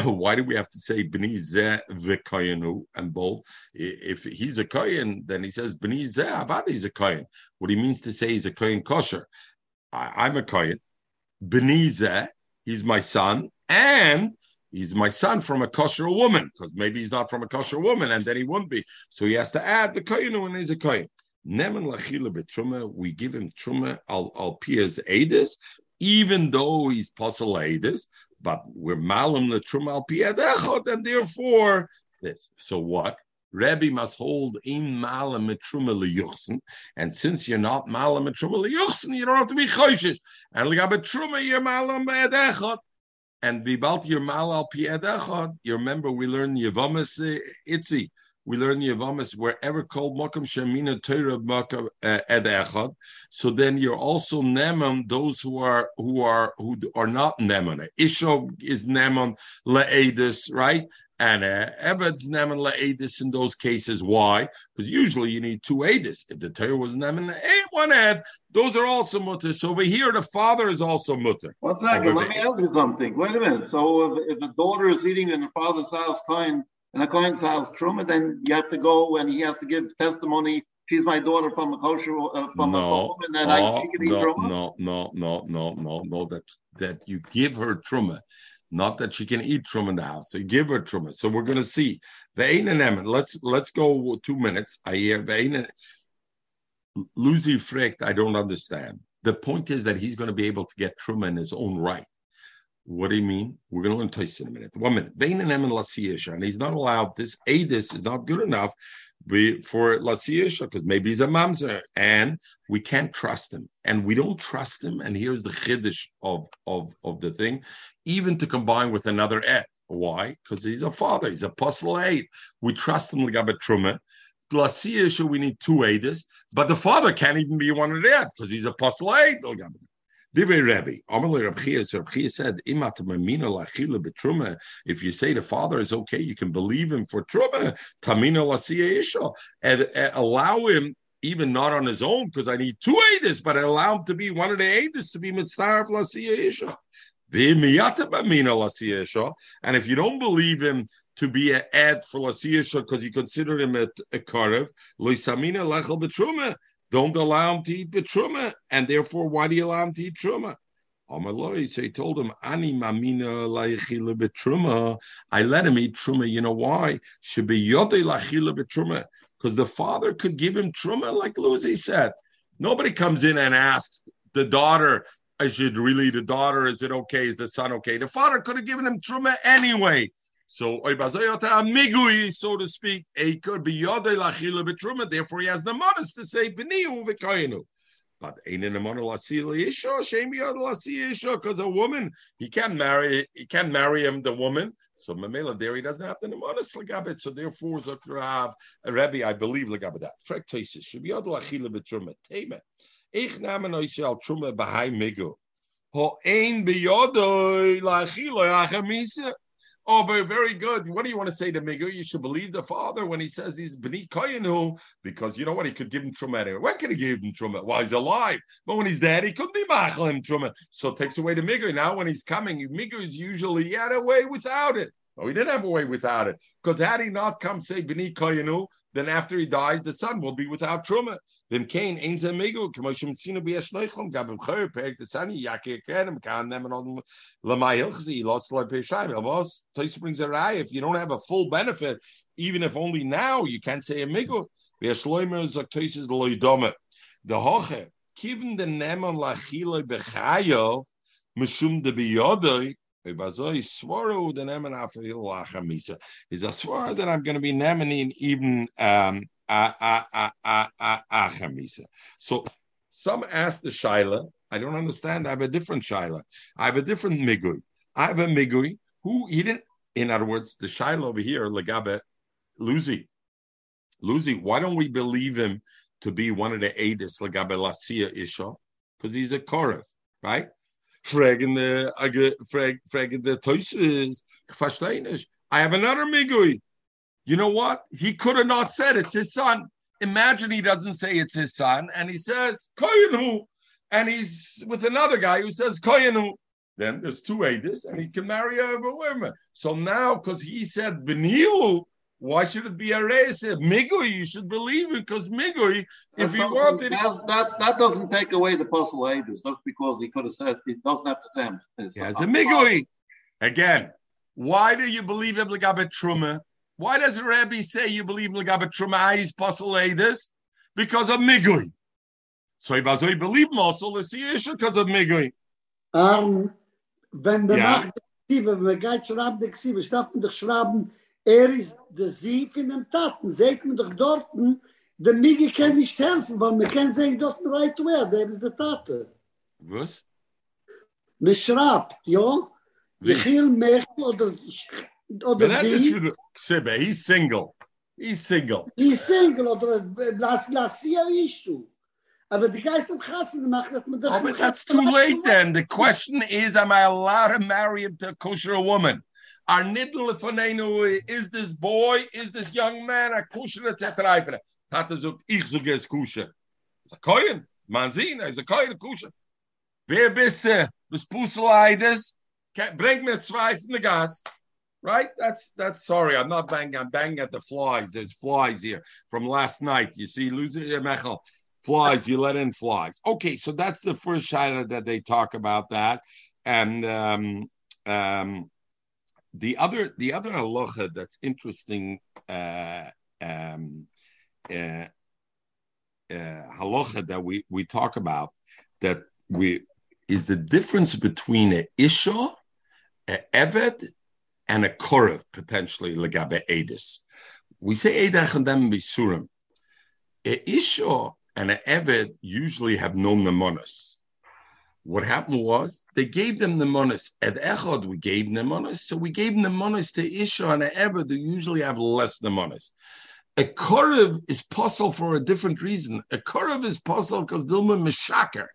Why do we have to say B'ni Zeh V'Koyenu and bold? If he's a Koyen, then he says B'ni Zeh Avad is a Koyen. What he means to say he's a Koyen kosher. I'm a Koyen. B'ni Zeh, he's my son, and he's my son from a kosher woman, because maybe he's not from a kosher woman, and then he wouldn't be. So he has to add the Koyenu and he's a Koyen. Neman Lachila B'Truma, we give him Truma al Pia's Eidus, even though he's Posel Eidus. But we're malam l'truma al piadechot, and therefore this. So what? Rebbe must hold in malam l'truma l'yochsen, and since you're not malam l'truma l'yochsen, you don't have to be choishish. And l'gabe truma you're malam piadechot, and v'balt you're mal al piadechot. You remember we learned yevamis itzi. We learn yevamis wherever called makam shemina Torah makam edechad. So then you're also neman those who are not neman. Isha is neman leedus, right? And Eved's neman leedus in those cases. Why? Because usually you need two edus. If the Torah was neman one ed, those are also mutter. So over here, the father is also mutter. 1 second, let me ask you something. Wait a minute. So if a daughter is eating in the father's house, and a Kohen's house truma, then you have to go, and he has to give testimony. She's my daughter from a kosher, a woman that I can eat truma. No. That you give her truma, not that she can eat truma in the house. So you give her truma. So we're going to see let's go 2 minutes. I hear Lucy Fricht. I don't understand. The point is that he's going to be able to get truma in his own right. What do you mean? We're going to learn Tosis in a minute. 1 minute. And he's not allowed. This edus is not good enough for Lasiyasha because maybe he's a mamzer and we can't trust him. And we don't trust him. And here's the chiddush of the thing, even to combine with another et. Why? Because he's a father. He's a apostle aid. We trust him like a truma. Lasiyasha, we need two edus, but the father can't even be one of that because he's a apostle aid. Divrei Rebbe, Amalei Reb Chia. So Reb Chia said, if you say the father is okay, you can believe him for truma. Tamina lasiya isha, and allow him even not on his own because I need two edus, but I allow him to be one of the edus to be mitzaref lasiya isha. V'miyata b'mina lasiya isha, and if you don't believe him to be an ad for lasiya isha because you consider him a karev, loisamina lachal b'truma. Don't allow him to eat betruma, and therefore, why do you allow him to eat truma? Amaloi, so he told him, "Ani mamina la'chila betruma." I let him eat truma. You know why? Shebiyodei la'chila betruma, because the father could give him truma, like Lucy said. Nobody comes in and asks the daughter, "Is it really the daughter? Is it okay? Is the son okay?" The father could have given him truma anyway. So, so to speak, he could be yodei lachila betruma. Therefore, he has the manas to say b'niu v'koyenu. But ain't in the manas lasiya isha, shame yodei lasiya isha, because a woman he can't marry him, the woman, So Mamela there, he doesn't have the nemanis legabit. So therefore, Zotrav Rebbe, I believe legabit that. Frek toises shebiyadu achila betruma teme. Ich namen oisel truma b'hai migu. Ho ein biyadu lachila achamisa. Oh, but very good. What do you want to say to Migu? You should believe the father when he says he's B'ni Koyenu, because you know what? He could give him Truma anyway. When can he give him Truma? While he's alive. But when he's dead, he could be Machal him Truma. So it takes away the Migu. Now when he's coming, Migu is usually, he had a way without it. No, he didn't have a way without it. Because had he not come say B'ni Koyenu, then after he dies, the son will be without Truma. Vimkain ain't a Migu, Kamoshim Sinu Biashnoichlum, Gabim Khur, Perik the Sunny, Yaki Kanem, Kan Neman Lamayilzi, Lost Lord Peshai, Amos, Toys brings a Rai. If you don't have a full benefit, even if only now, you can't say a Migu. Biashloimer Zaktois is Loidome. The Hoche, given the Neman Lachilo Bechayov, Mishum de Biyodoi, Ebazoi Swaro, the Neman Afil Lachamisa, is a swore that I'm going to be Nemanin even. So some asked the Shaila, I don't understand. I have a different Shaila. I have a different Migui. I have a Migui who he didn't. In other words, the Shaila over here, Legabe, Luzi, why don't we believe him to be one of the Aedis, Legabe Lasia Isha? Because he's a Korev, right? Frag in the Toises, Kfashtainish. I have another Migui. You know what? He could have not said it's his son. Imagine he doesn't say it's his son, and he says, Koyenu, and he's with another guy who says, Koyenu. Then there's two Aedis, and he can marry a woman. So now, because he said, Benihu, why should it be a reis? Migui, you should believe it, because Migui, if he wanted... That doesn't take away the possible Aedis, just because he could have said, it doesn't have to say him. It's a Migui. Again, why do you believe him like Abed Truma? Why does Rabbi say you believe L'gabet Trumai's Pasaladis? Because of Migui. So Ibazoi believe Mosul is the issue because of Migui. Wenn wir nach wenn wir geit schreiben, die Xive, staffen doch schreiben, ist der Sief in dem Taten. Seht man doch dort, der Migui kann nicht helfen, weil man kann sehen dort right where, der ist der Tate. Was? Man schreibt, ja, wie viel Mechel oder... He's single. He's single. Or last year issue. But that's too late then. The question is, am I allowed to marry him to a kosher woman? Our nidl lefanenu, is this boy, is this young man a kosher, etc.? Tata zog, ich zoge es kosher. It's a koyin. Manzina, it's a koyin kosher. Wer bist du? Bist Puseleides? Bring mir zwei von der Gas. Right? That's sorry. I'm not banging. I'm banging at the flies. There's flies here from last night. You see, Mechel, flies. You let in flies. Okay, so that's the first shaila that they talk about that, and the other halacha that's interesting halacha that we talk about that we is the difference between an isha, an eved, and a korev, potentially, legabe edis. We say edach and them bisurim. A isha and an eved usually have no nemonis. What happened was, they gave them nemonis. At echod, we gave nemonis. So we gave nemonis to isha and an eved who usually have less nemonis. A korev is puzzle for a different reason. A korev is puzzle because dilma mishaker.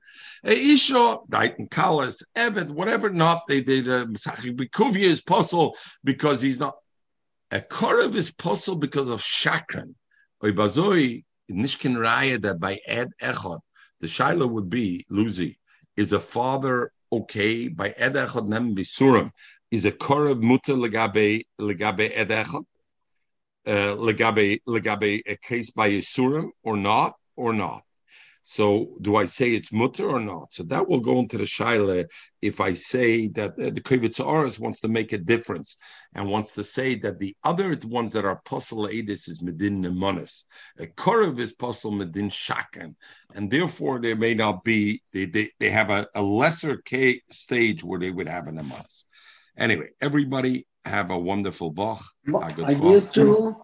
A isha, Dayton Kalas, Eved, whatever not, they did a Mesachik Bikuvia is puzzle because he's not. A korev is puzzle because of Shakran. Oibazoi, Nishkin Raya, that by Ed Echot, the Shiloh would be, Luzi, is a father okay, by Ed Echot Nem Bisurim, is a korev muta legabe Ed Echot? Legabe a case by Yisurim or not. So do I say it's mutter or not? So that will go into the shaila if I say that the Kovetz Haaretz wants to make a difference and wants to say that the other ones that are posel edis is medin nemonis. A korev is posel medin shaken, and therefore they may not be. They have a lesser stage where they would have a nemonis. Anyway, everybody. Have a wonderful Bach. I give to